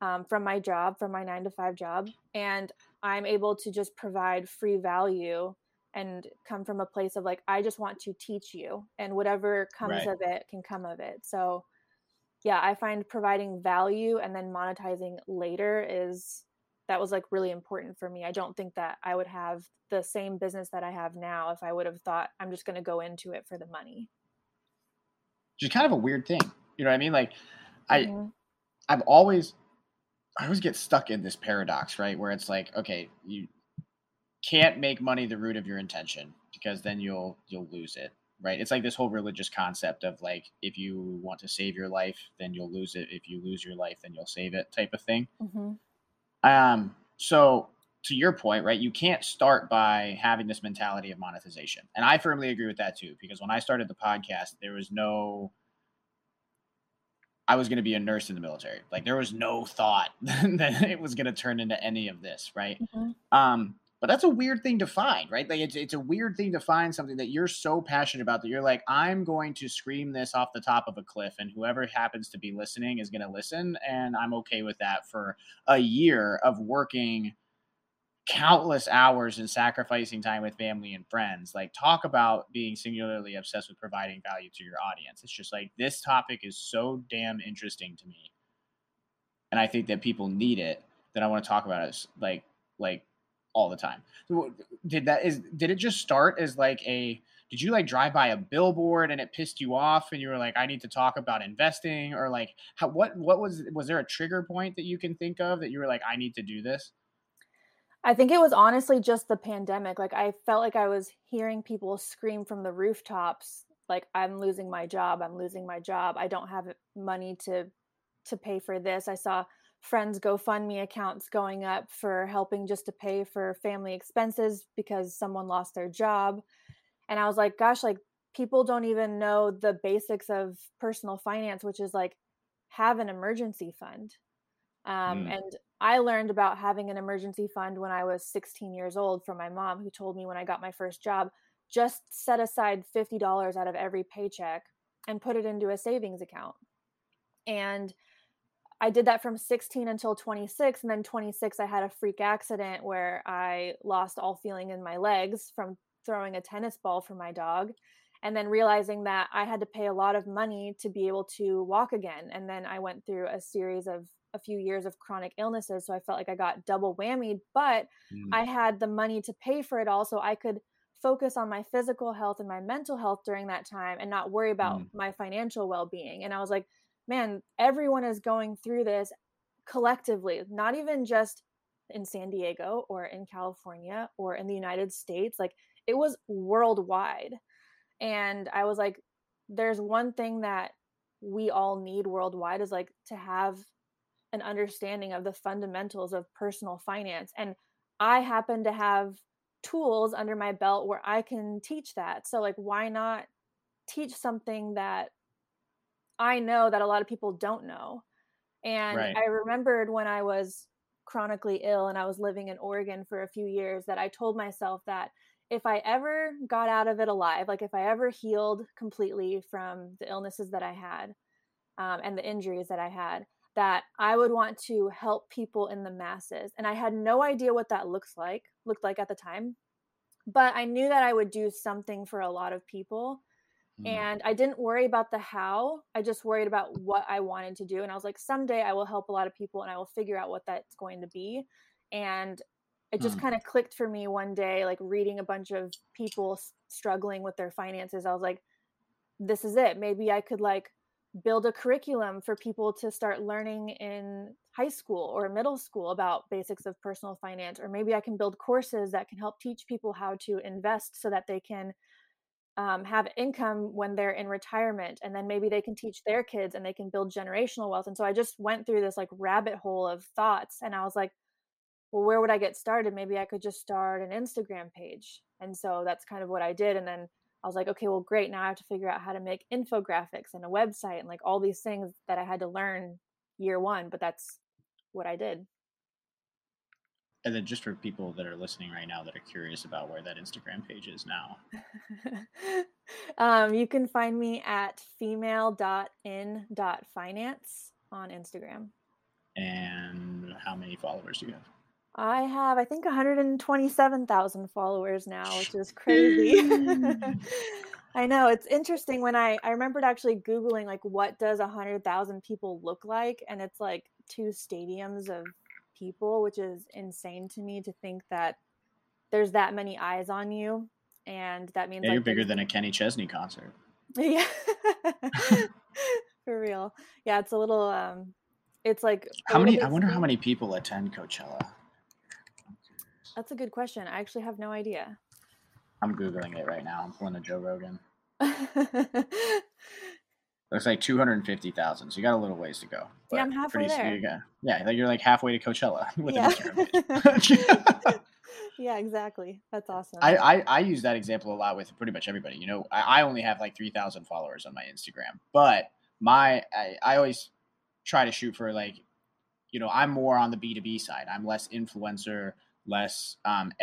from my job, from my 9-to-5 job, and I'm able to just provide free value and come from a place of like, I just want to teach you, and whatever comes of it can come of it. So yeah, I find providing value and then monetizing later is, that was like really important for me. I don't think that I would have the same business that I have now if I would have thought I'm just going to go into it for the money. Which is kind of a weird thing. You know what I mean? Like I always get stuck in this paradox, right? Where it's like, okay, you can't make money the root of your intention, because then you'll lose it. Right. It's like this whole religious concept of like, if you want to save your life, then you'll lose it. If you lose your life, then you'll save it, type of thing. So to your point, right, you can't start by having this mentality of monetization. And I firmly agree with that too, because when I started the podcast, there was no, I was going to be a nurse in the military. Like there was no thought that it was going to turn into any of this. Right. But that's a weird thing to find, right? Like it's a weird thing to find something that you're so passionate about that you're like, I'm going to scream this off the top of a cliff, and whoever happens to be listening is going to listen. And I'm okay with that for a year of working countless hours and sacrificing time with family and friends. Like talk about being singularly obsessed with providing value to your audience. It's just like, this topic is so damn interesting to me, and I think that people need it, that I want to talk about it like all the time. Did it just start as like did you like drive by a billboard and it pissed you off and you were like, I need to talk about investing? Or like how, what was there a trigger point that you can think of that you were like, I need to do this? I think it was honestly just the pandemic. Like I felt like I was hearing people scream from the rooftops, like I'm losing my job. I'm losing my job. I don't have money to pay for this. I saw friends' GoFundMe accounts going up for helping just to pay for family expenses because someone lost their job. And I was like, gosh, like people don't even know the basics of personal finance, which is like have an emergency fund. And I learned about having an emergency fund when I was 16 years old from my mom, who told me when I got my first job, just set aside $50 out of every paycheck and put it into a savings account. And I did that from 16 until 26. And then 26, I had a freak accident where I lost all feeling in my legs from throwing a tennis ball for my dog. And then realizing that I had to pay a lot of money to be able to walk again. And then I went through a series of a few years of chronic illnesses. So I felt like I got double whammied, but I had the money to pay for it all. So I could focus on my physical health and my mental health during that time and not worry about my financial well-being. And I was like, man, everyone is going through this collectively, not even just in San Diego or in California or in the United States. Like it was worldwide. And I was like, there's one thing that we all need worldwide is like to have an understanding of the fundamentals of personal finance. And I happen to have tools under my belt where I can teach that. So like, why not teach something that I know that a lot of people don't know? And I remembered when I was chronically ill and I was living in Oregon for a few years that I told myself that if I ever got out of it alive, like if I ever healed completely from the illnesses that I had and the injuries that I had, that I would want to help people in the masses. And I had no idea what that looked like at the time, but I knew that I would do something for a lot of people. Mm. And I didn't worry about the how, I just worried about what I wanted to do. And I was like, someday I will help a lot of people and I will figure out what that's going to be. And it just kind of clicked for me one day, like reading a bunch of people struggling with their finances. I was like, this is it. Maybe I could like build a curriculum for people to start learning in high school or middle school about basics of personal finance, or maybe I can build courses that can help teach people how to invest so that they can have income when they're in retirement. And then maybe they can teach their kids and they can build generational wealth. And so I just went through this like rabbit hole of thoughts, and I was like, well, where would I get started? Maybe I could just start an Instagram page. And so that's kind of what I did. And then I was like, okay, well, great. Now I have to figure out how to make infographics and a website and like all these things that I had to learn year one, but that's what I did. And then just for people that are listening right now that are curious about where that Instagram page is now. You can find me at female.in.finance on Instagram. And how many followers do you have? I have, I think, 127,000 followers now, which is crazy. I know. It's interesting. When I remembered actually Googling, like, what does 100,000 people look like? And it's like 2 stadiums of people, which is insane to me to think that there's that many eyes on you. And that means you're bigger than a Kenny Chesney concert. Yeah. For real. Yeah. It's a little, it's like. I wonder how many people attend Coachella. That's a good question. I actually have no idea. I'm Googling it right now. I'm pulling a Joe Rogan. Looks like 250,000. So you got a little ways to go. Yeah, I'm halfway there. Yeah, you're like halfway to Coachella. Yeah, exactly. That's awesome. I use that example a lot with pretty much everybody. You know, I only have like 3,000 followers on my Instagram. But I always try to shoot for like, you know, I'm more on the B2B side. I'm less influencer, less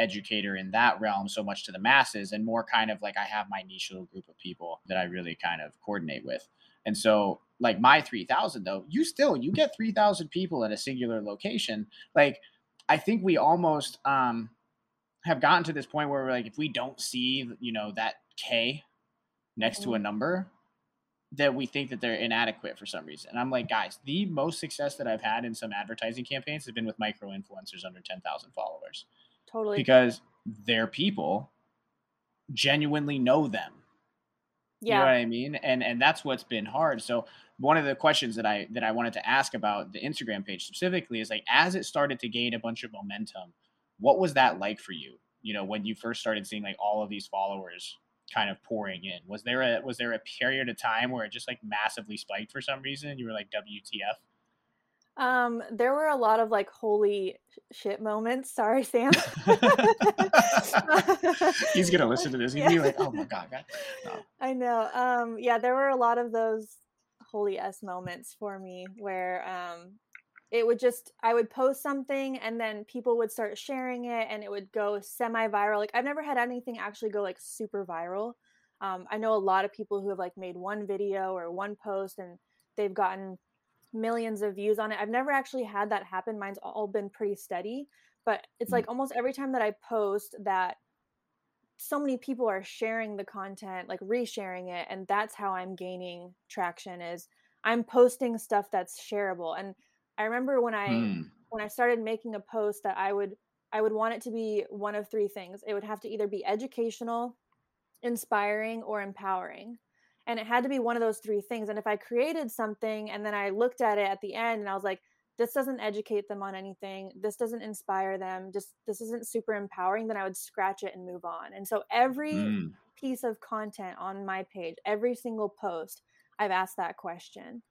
educator in that realm so much to the masses, and more kind of like I have my niche little group of people that I really kind of coordinate with. And so like my 3,000 though, you get 3,000 people at a singular location. Like I think we almost have gotten to this point where we're like, if we don't see, you know, that K next to a number, that we think that they're inadequate for some reason. And I'm like, guys, the most success that I've had in some advertising campaigns has been with micro influencers under 10,000 followers. Totally. Because their people genuinely know them. Yeah. You know what I mean? And that's what's been hard. So one of the questions that I wanted to ask about the Instagram page specifically is like, as it started to gain a bunch of momentum, what was that like for you? You know, when you first started seeing like all of these followers kind of pouring in, was there a period of time where it just like massively spiked for some reason? You were like, WTF? There were a lot of like, holy shit moments. Sorry, Sam. He's going to listen to this. He'd be like, oh my God. No. I know. Yeah, there were a lot of those holy S moments for me where, I would post something and then people would start sharing it and it would go semi-viral. Like I've never had anything actually go like super viral. I know a lot of people who have like made one video or one post and they've gotten millions of views on it. I've never actually had that happen. Mine's all been pretty steady, but it's like almost every time that I post that so many people are sharing the content, like resharing it. And that's how I'm gaining traction, is I'm posting stuff that's shareable. And I remember when I started making a post that I would want it to be one of 3 things. It would have to either be educational, inspiring, or empowering. And it had to be one of those 3 things. And if I created something and then I looked at it at the end and I was like, this doesn't educate them on anything, this doesn't inspire them, just this isn't super empowering, then I would scratch it and move on. And so every piece of content on my page, every single post, I've asked that question.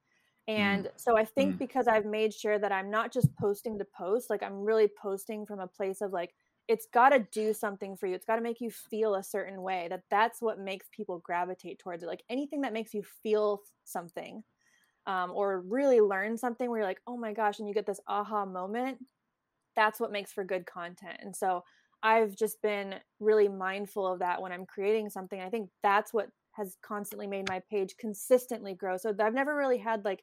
And so I think because I've made sure that I'm not just posting to post, like I'm really posting from a place of like, it's got to do something for you. It's got to make you feel a certain way, that's what makes people gravitate towards it. Like anything that makes you feel something or really learn something where you're like, oh my gosh, and you get this aha moment. That's what makes for good content. And so I've just been really mindful of that when I'm creating something. I think that's what has constantly made my page consistently grow. So I've never really had like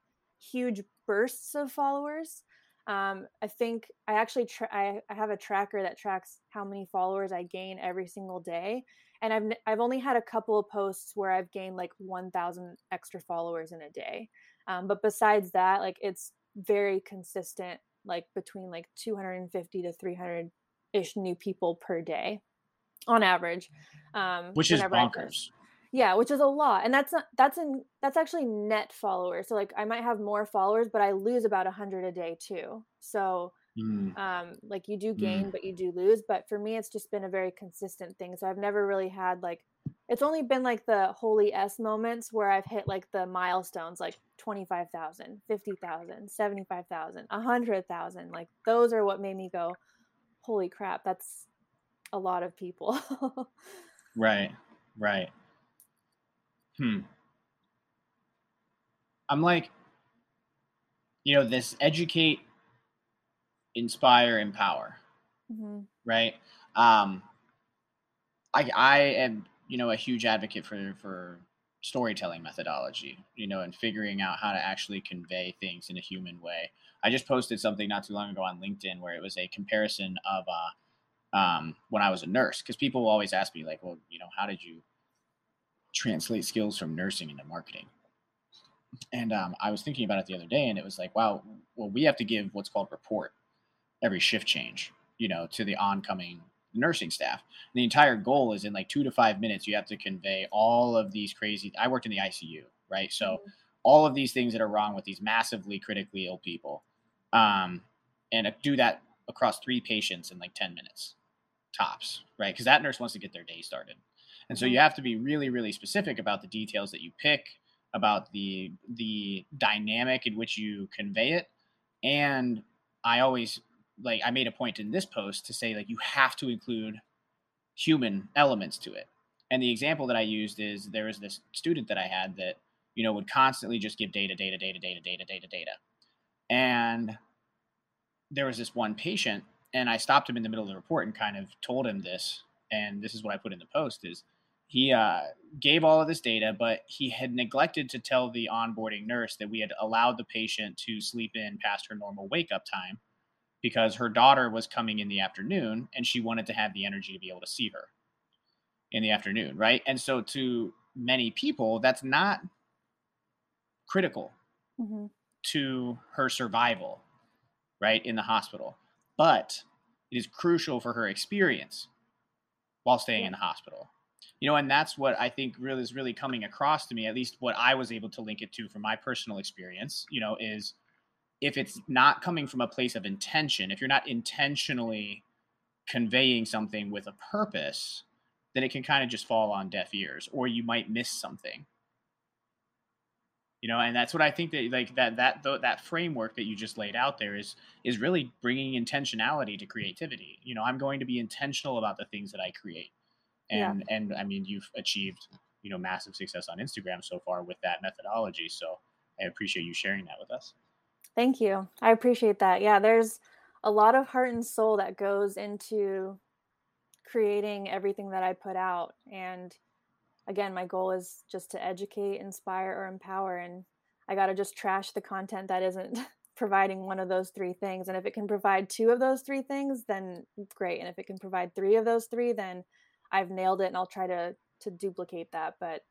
huge bursts of followers. I think I actually I have a tracker that tracks how many followers I gain every single day, and I've only had a couple of posts where I've gained like 1,000 extra followers in a day. But besides that, like it's very consistent, like between like 250 to 300 ish new people per day on average, which is bonkers. Yeah, which is a lot. And that's actually net followers. So like I might have more followers, but I lose about 100 a day too. So like you do gain, but you do lose. But for me, it's just been a very consistent thing. So I've never really had like, it's only been like the holy S moments where I've hit like the milestones, like 25,000, 50,000, 75,000, 100,000. Like those are what made me go, holy crap, that's a lot of people. Right, right. I'm like, you know, this educate, inspire, empower, right? I am, you know, a huge advocate for storytelling methodology, you know, and figuring out how to actually convey things in a human way. I just posted something not too long ago on LinkedIn where it was a comparison of when I was a nurse, because people will always ask me like, well, you know, how did you translate skills from nursing into marketing? And I was thinking about it the other day, and it was like, wow, well, we have to give what's called report every shift change, you know, to the oncoming nursing staff. And the entire goal is in like 2 to 5 minutes, you have to convey all of these crazy, I worked in the ICU, right? So all of these things that are wrong with these massively critically ill people, and do that across 3 patients in like 10 minutes tops, right? Because that nurse wants to get their day started. And so you have to be really, really specific about the details that you pick, about the dynamic in which you convey it. And I always, like, I made a point in this post to say, like, you have to include human elements to it. And the example that I used is there was this student that I had that, you know, would constantly just give data. And there was this one patient, and I stopped him in the middle of the report and kind of told him this. And this is what I put in the post is he gave all of this data, but he had neglected to tell the onboarding nurse that we had allowed the patient to sleep in past her normal wake up time because her daughter was coming in the afternoon and she wanted to have the energy to be able to see her in the afternoon. Right. And so to many people, that's not critical to her survival, right, in the hospital, but it is crucial for her experience while staying in the hospital, you know. And that's what I think really is really coming across to me, at least what I was able to link it to from my personal experience, you know, is if it's not coming from a place of intention, if you're not intentionally conveying something with a purpose, then it can kind of just fall on deaf ears, or you might miss something, you know. And that's what I think that like that framework that you just laid out there is really bringing intentionality to creativity. You know, I'm going to be intentional about the things that I create. And, and I mean, you've achieved, you know, massive success on Instagram so far with that methodology. So I appreciate you sharing that with us. Thank you. I appreciate that. Yeah. There's a lot of heart and soul that goes into creating everything that I put out. And again, my goal is just to educate, inspire, or empower. And I got to just trash the content that isn't providing one of those 3 things. And if it can provide 2 of those 3 things, then great. And if it can provide 3 of those 3, then I've nailed it, and I'll try to duplicate that. But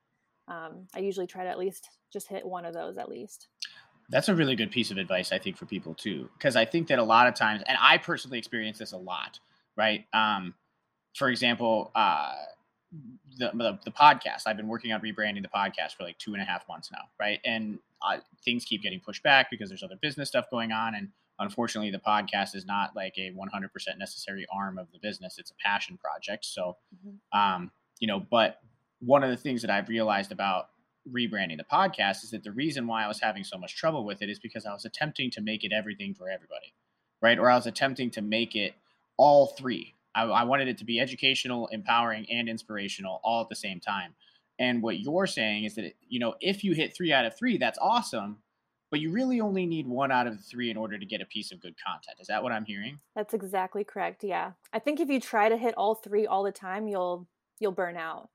I usually try to at least just hit one of those at least. That's a really good piece of advice, I think, for people too. Because I think that a lot of times, and I personally experience this a lot, right? For example, the podcast, I've been working on rebranding the podcast for like 2.5 months now. Right. And things keep getting pushed back because there's other business stuff going on. And unfortunately the podcast is not like a 100% necessary arm of the business. It's a passion project. So, you know, but one of the things that I've realized about rebranding the podcast is that the reason why I was having so much trouble with it is because I was attempting to make it everything for everybody. Right. Or I was attempting to make it all 3. I wanted it to be educational, empowering, and inspirational all at the same time. And what you're saying is that, you know, if you hit 3 out of 3, that's awesome. but you really only need one out of the three in order to get a piece of good content. Is that what I'm hearing? That's exactly correct. Yeah. I think if you try to hit all three all the time, you'll burn out.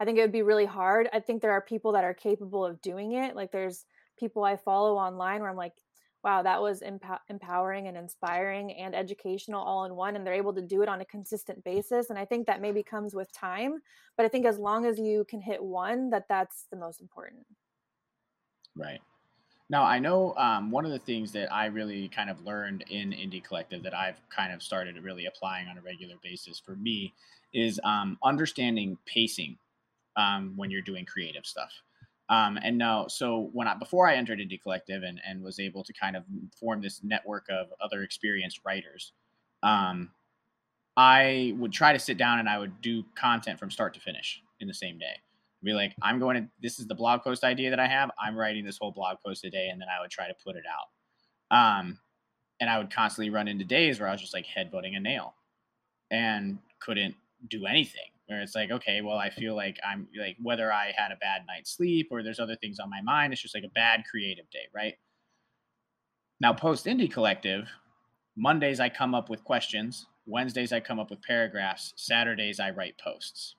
I think it would be really hard. I think there are people that are capable of doing it. Like there's people I follow online where I'm like, wow, that was empowering and inspiring and educational all in one. And they're able to do it on a consistent basis. And I think that maybe comes with time, but I think as long as you can hit one, that's the most important. Right. Now, I know one of the things that I really kind of learned in Indie Collective that I've kind of started really applying on a regular basis for me is understanding pacing when you're doing creative stuff. And now, so before I entered Indie Collective and was able to kind of form this network of other experienced writers, I would try to sit down and I would do content from start to finish in the same day. I'd be like, this is the blog post idea that I have. I'm writing this whole blog post today. And then I would try to put it out. And I would constantly run into days where I was just like headbutting a nail and couldn't do anything. Where it's like, okay, well, I feel like I'm like, whether I had a bad night's sleep or there's other things on my mind, it's just like a bad creative day, right? Now, post Indie Collective, Mondays, I come up with questions. Wednesdays, I come up with paragraphs. Saturdays, I write posts.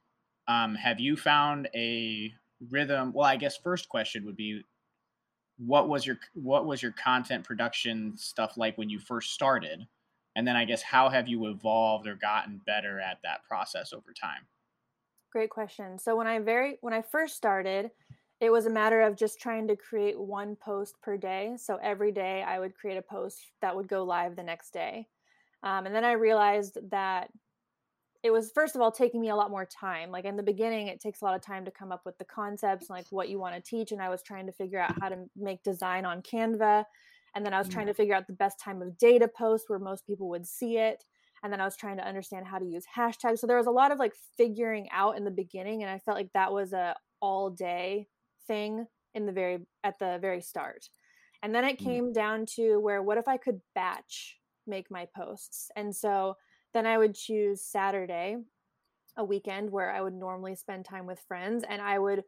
Have you found a rhythm? Well, I guess first question would be, what was your content production stuff like when you first started? And then I guess, how have you evolved or gotten better at that process over time? Great question. So when I first started, it was a matter of just trying to create one post per day. So every day I would create a post that would go live the next day. And then I realized that it was, first of all, taking me a lot more time. Like in the beginning, it takes a lot of time to come up with the concepts and like what you want to teach. And I was trying to figure out how to make design on Canva. And then I was trying to figure out the best time of day to post where most people would see it. And then I was trying to understand how to use hashtags. So there was a lot of like figuring out in the beginning. And I felt like that was a all day thing at the very start. And then it came down to where, what if I could batch make my posts? And so then I would choose Saturday, a weekend where I would normally spend time with friends, and I would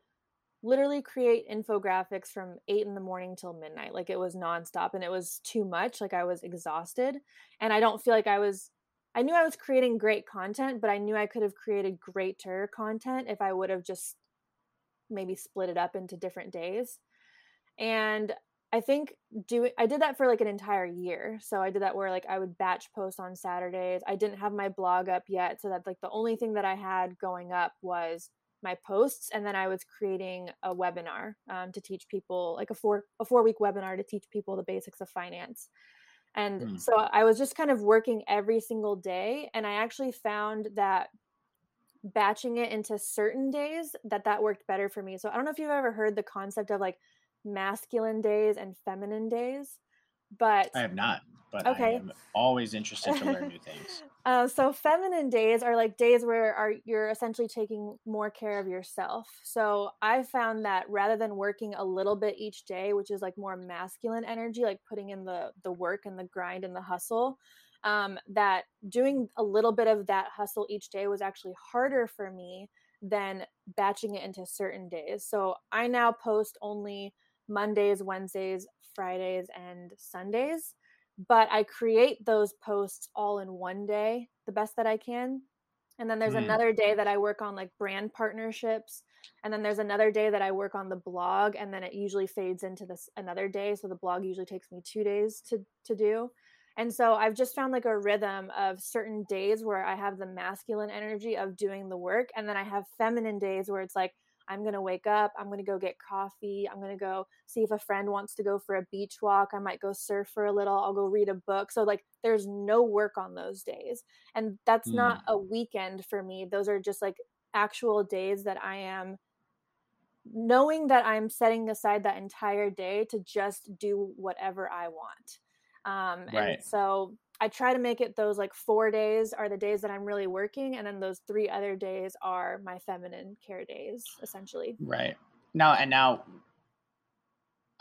literally create infographics from 8 a.m. till midnight. Like it was nonstop and it was too much. Like I was exhausted and I don't feel like I knew I was creating great content, but I knew I could have created greater content if I would have just maybe split it up into different days. And I think I did that for like an entire year. So I did that where like I would batch post on Saturdays. I didn't have my blog up yet. So that like the only thing that I had going up was my posts. And then I was creating a webinar to teach people, like a 4-week webinar to teach people the basics of finance. And so I was just kind of working every single day. And I actually found that batching it into certain days, that worked better for me. So I don't know if you've ever heard the concept of like masculine days and feminine days, but I have not. But okay. I am always interested to learn new things. So feminine days are like days where you're essentially taking more care of yourself. So I found that rather than working a little bit each day, which is like more masculine energy, like putting in the work and the grind and the hustle, that doing a little bit of that hustle each day was actually harder for me than batching it into certain days. So I now post only Mondays, Wednesdays, Fridays, and Sundays. But I create those posts all in one day, the best that I can. And then there's another day that I work on like brand partnerships. And then there's another day that I work on the blog. And then it usually fades into this another day. So the blog usually takes me 2 days to do. And so I've just found like a rhythm of certain days where I have the masculine energy of doing the work. And then I have feminine days where it's like, I'm going to wake up, I'm going to go get coffee, I'm going to go see if a friend wants to go for a beach walk, I might go surf for a little, I'll go read a book. So like there's no work on those days. And that's not a weekend for me. Those are just like actual days that I am knowing that I'm setting aside that entire day to just do whatever I want. Right. And so I try to make it those like 4 days are the days that I'm really working. And then those 3 other days are my feminine care days, essentially. Right. Now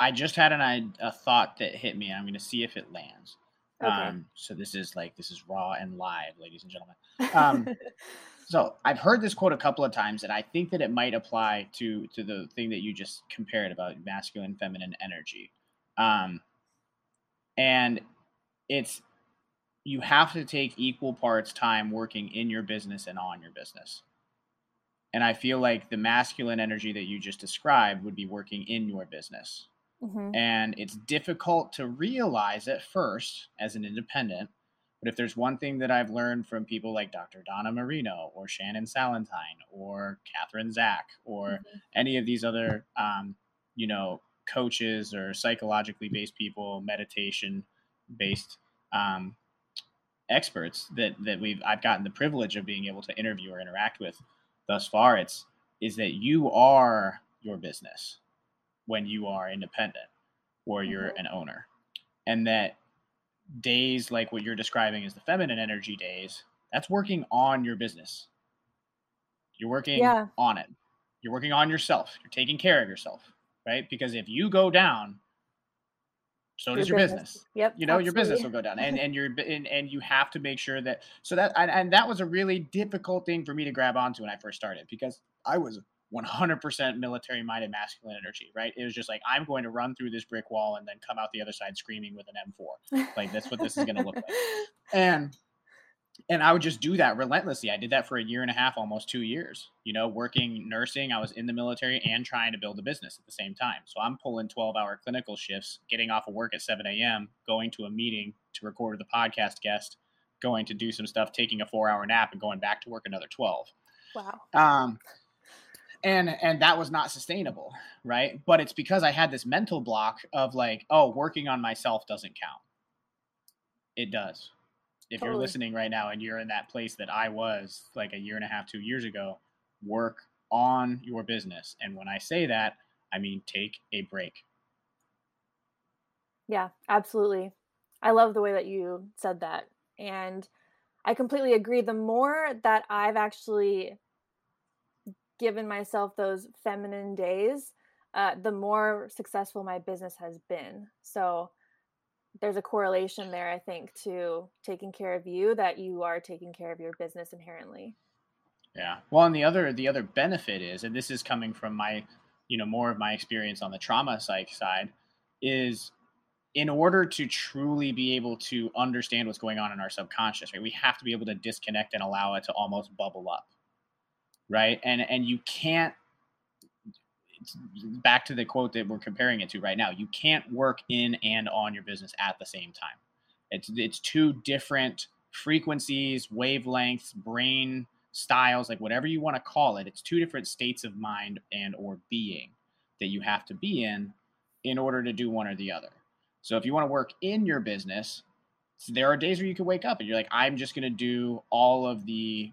I just had a thought that hit me. I'm going to see if it lands. Okay. So this is raw and live, ladies and gentlemen. So I've heard this quote a couple of times and I think that it might apply to the thing that you just compared about masculine, feminine energy. And it's, you have to take equal parts time working in your business and on your business. And I feel like the masculine energy that you just described would be working in your business. Mm-hmm. And it's difficult to realize at first as an independent, but if there's one thing that I've learned from people like Dr. Donna Marino or Shannon Salentine or Catherine Zach or mm-hmm. any of these other, you know, coaches or psychologically based people, meditation based experts that I've gotten the privilege of being able to interview or interact with thus far, is that you are your business when you are independent or you're mm-hmm. an owner. And that days like what you're describing as the feminine energy days, that's working on your business. You're working on it. You're working on yourself. You're taking care of yourself, right? Because if you go down, so does your business. Yep. You know, absolutely. Your business will go down, and you have to make sure that, so that, and that was a really difficult thing for me to grab onto when I first started, because I was 100% military minded masculine energy, right? It was just like, I'm going to run through this brick wall and then come out the other side screaming with an M4. Like, that's what this is going to look like. And I would just do that relentlessly. I did that for a year and a half, almost 2 years, you know, working nursing. I was in the military and trying to build a business at the same time. So I'm pulling 12-hour clinical shifts, getting off of work at 7 a.m., going to a meeting to record the podcast guest, going to do some stuff, taking a 4-hour nap and going back to work another 12. Wow. And that was not sustainable, right? But it's because I had this mental block of like, oh, working on myself doesn't count. It does. If totally. You're listening right now and you're in that place that I was like a year and a half, 2 years ago, work on your business. And when I say that, I mean, take a break. Yeah, absolutely. I love the way that you said that. And I completely agree. The more that I've actually given myself those feminine days, the more successful my business has been. So there's a correlation there, I think, to taking care of you, that you are taking care of your business inherently. Yeah. Well, and the other benefit is, and this is coming from my, you know, more of my experience on the trauma psych side, is in order to truly be able to understand what's going on in our subconscious, right? We have to be able to disconnect and allow it to almost bubble up. Right. And you can't, back to the quote that we're comparing it to right now, you can't work in and on your business at the same time. It's two different frequencies, wavelengths, brain styles, like whatever you want to call it. It's two different states of mind and or being that you have to be in order to do one or the other. So if you want to work in your business, there are days where you can wake up and you're like, I'm just going to do all of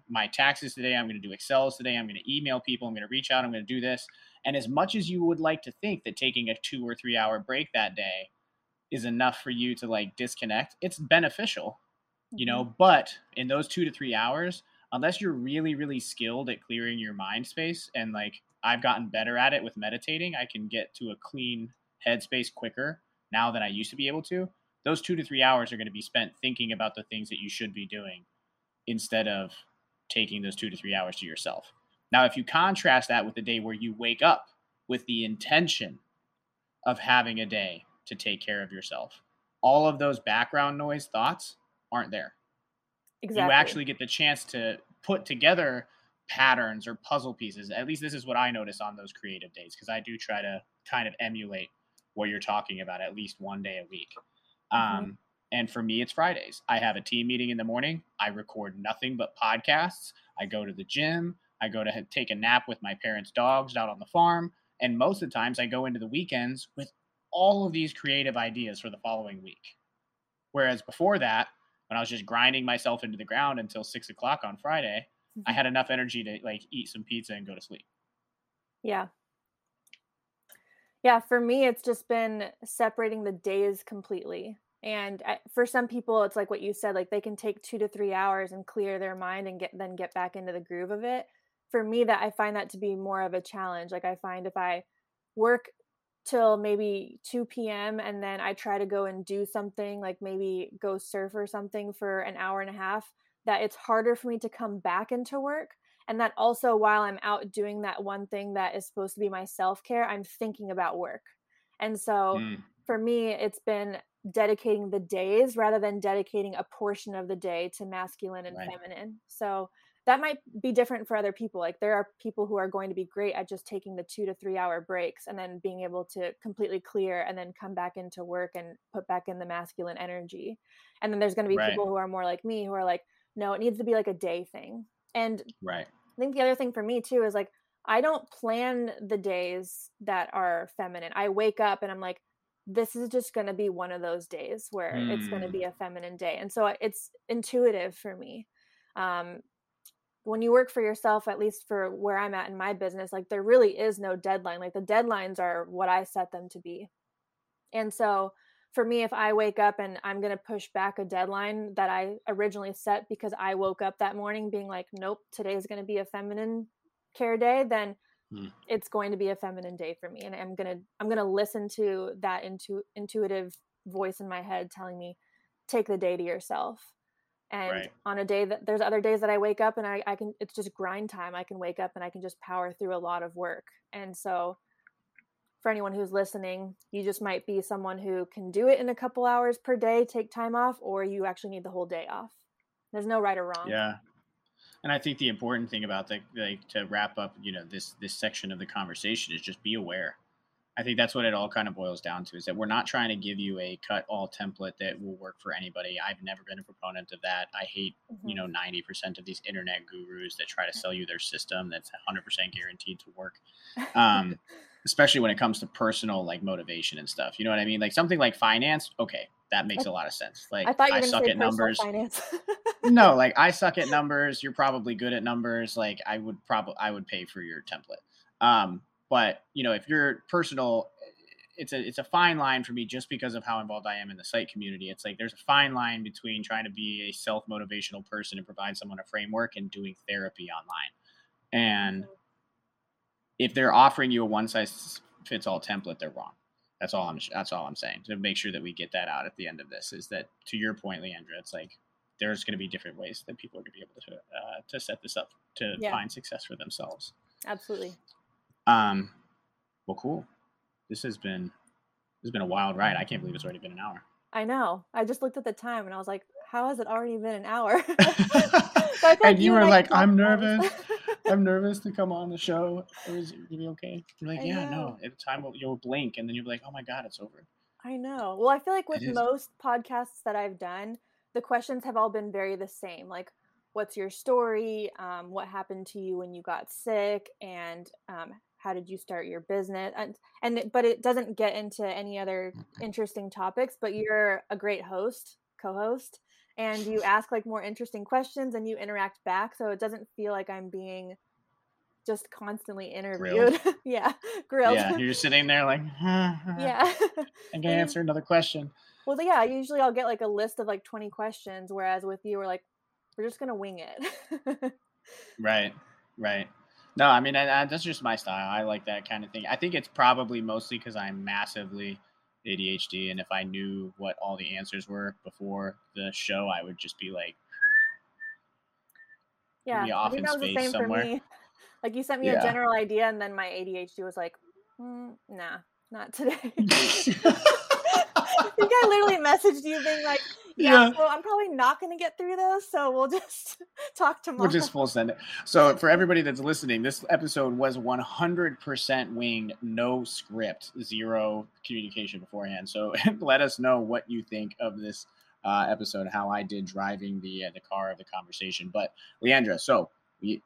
my taxes today. I'm going to do Excels today. I'm going to email people. I'm going to reach out. I'm going to do this. And as much as you would like to think that taking a 2 or 3 hour break that day is enough for you to like disconnect, it's beneficial, mm-hmm. you know, but in those 2 to 3 hours, unless you're really, really skilled at clearing your mind space, and like I've gotten better at it with meditating, I can get to a clean headspace quicker now than I used to be able to. Those 2 to 3 hours are going to be spent thinking about the things that you should be doing instead of taking those 2 to 3 hours to yourself. Now, if you contrast that with the day where you wake up with the intention of having a day to take care of yourself, all of those background noise thoughts aren't there. Exactly. You actually get the chance to put together patterns or puzzle pieces. At least this is what I notice on those creative days, because I do try to kind of emulate what you're talking about at least one day a week. Mm-hmm. And for me, it's Fridays. I have a team meeting in the morning. I record nothing but podcasts. I go to the gym. I go to take a nap with my parents' dogs out on the farm. And most of the times I go into the weekends with all of these creative ideas for the following week. Whereas before that, when I was just grinding myself into the ground until 6 o'clock on Friday, mm-hmm. I had enough energy to like eat some pizza and go to sleep. Yeah. Yeah, for me, it's just been separating the days completely. And for some people, it's like what you said, like they can take 2 to 3 hours and clear their mind and get back into the groove of it. For me, that I find that to be more of a challenge. Like I find if I work till maybe 2 p.m. and then I try to go and do something, like maybe go surf or something for an hour and a half, that it's harder for me to come back into work. And that also while I'm out doing that one thing that is supposed to be my self-care, I'm thinking about work. And so for me, it's been dedicating the days rather than dedicating a portion of the day to masculine and feminine. So that might be different for other people. Like there are people who are going to be great at just taking the 2 to 3 hour breaks and then being able to completely clear and then come back into work and put back in the masculine energy. And then there's going to be people who are more like me who are like, no, it needs to be like a day thing. And I think the other thing for me too is like, I don't plan the days that are feminine. I wake up and I'm like, this is just going to be one of those days where it's going to be a feminine day. And so it's intuitive for me. When you work for yourself, at least for where I'm at in my business, like there really is no deadline. Like the deadlines are what I set them to be. And so for me, if I wake up and I'm going to push back a deadline that I originally set because I woke up that morning being like, nope, today is going to be a feminine care day, then it's going to be a feminine day for me. And I'm going to listen to that intuitive voice in my head telling me, take the day to yourself. And on a day that there's other days that I wake up and I can, it's just grind time. I can wake up and I can just power through a lot of work. And so for anyone who's listening, you just might be someone who can do it in a couple hours per day, take time off, or you actually need the whole day off. There's no right or wrong. Yeah. And I think the important thing about that, like to wrap up, you know, this section of the conversation is just be aware. I think that's what it all kind of boils down to, is that we're not trying to give you a cut all template that will work for anybody. I've never been a proponent of that. I hate, you know, 90% of these internet gurus that try to sell you their system that's 100% guaranteed to work. Especially when it comes to personal, like motivation and stuff. You know what I mean? Like something like finance. Okay. That makes a lot of sense. Like I suck at numbers. No, like I suck at numbers. You're probably good at numbers. Like I would pay for your template. But you know, if you're personal, it's a fine line for me just because of how involved I am in the site community. It's like, there's a fine line between trying to be a self-motivational person and provide someone a framework and doing therapy online. And if they're offering you a one size fits all template, they're wrong. That's all I'm saying, to make sure that we get that out at the end of this, is that, to your point, Leandra, it's like there's going to be different ways that people are going to be able to set this up to find success for themselves. Absolutely. Well, cool. This has been a wild ride. I can't believe it's already been an hour. I know. I just looked at the time and I was like, how has it already been an hour? And you were like, I'm nervous. I'm nervous to come on the show. Is it gonna be okay? You're like, yeah, no. At the time, you'll blink, and then you'll be like, oh my God, it's over. I know. Well, I feel like with most podcasts that I've done, the questions have all been very the same. Like, what's your story? What happened to you when you got sick? And how did you start your business? But it doesn't get into any other interesting topics. But you're a great host, co-host. And you ask like more interesting questions and you interact back. So it doesn't feel like I'm being just constantly interviewed. Grilled. Grilled. Yeah, you're just sitting there like, yeah, I'm going to answer another question. Well, yeah, usually I'll get like a list of like 20 questions. Whereas with you, we're like, we're just going to wing it. Right. No, I mean, that's just my style. I like that kind of thing. I think it's probably mostly because I'm massively ADHD, and if I knew what all the answers were before the show, I would just be like, off in space somewhere. For me. Like you sent me a general idea, and then my ADHD was like, nah, not today. I think I literally messaged you being like, so I'm probably not going to get through those, so we'll just talk tomorrow. We'll just full send it. So for everybody that's listening, this episode was 100% winged, no script, zero communication beforehand. So let us know what you think of this episode, how I did driving the car of the conversation. But Leandra, so we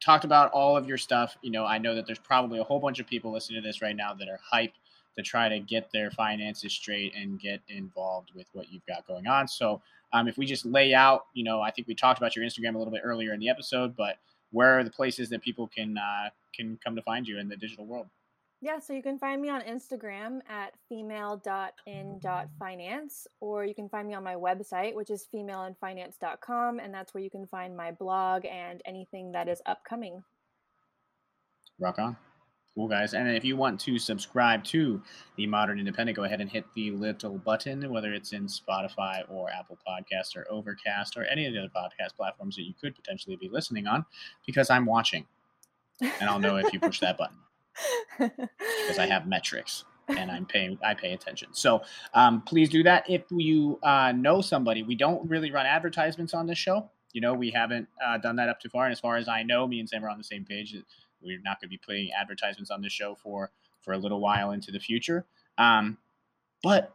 talked about all of your stuff. You know, I know that there's probably a whole bunch of people listening to this right now that are hyped to try to get their finances straight and get involved with what you've got going on. So if we just lay out, you know, I think we talked about your Instagram a little bit earlier in the episode, but where are the places that people can come to find you in the digital world? Yeah, so you can find me on Instagram at female.in.finance, or you can find me on my website, which is femaleinfinance.com, and that's where you can find my blog and anything that is upcoming. Rock on. Cool, guys. And if you want to subscribe to The Modern Independent, go ahead and hit the little button, whether it's in Spotify or Apple Podcasts or Overcast or any of the other podcast platforms that you could potentially be listening on, because I'm watching. And I'll know if you push that button, because I have metrics. and I pay attention. So please do that. If you know somebody, we don't really run advertisements on this show. You know, we haven't done that up too far. And as far as I know, me and Sam are on the same page. We're not going to be putting advertisements on this show for a little while into the future. But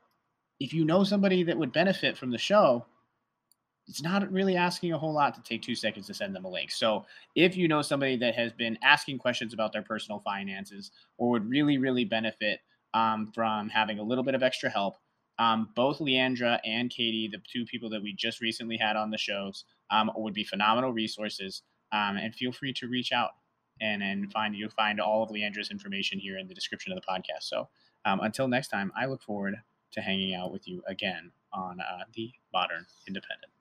if you know somebody that would benefit from the show, it's not really asking a whole lot to take 2 seconds to send them a link. So if you know somebody that has been asking questions about their personal finances or would really, really benefit from having a little bit of extra help, both Leandra and Katie, the two people that we just recently had on the shows, would be phenomenal resources. And feel free to reach out and you'll find all of Leandra's information here in the description of the podcast. So until next time, I look forward to hanging out with you again on The Modern Independent.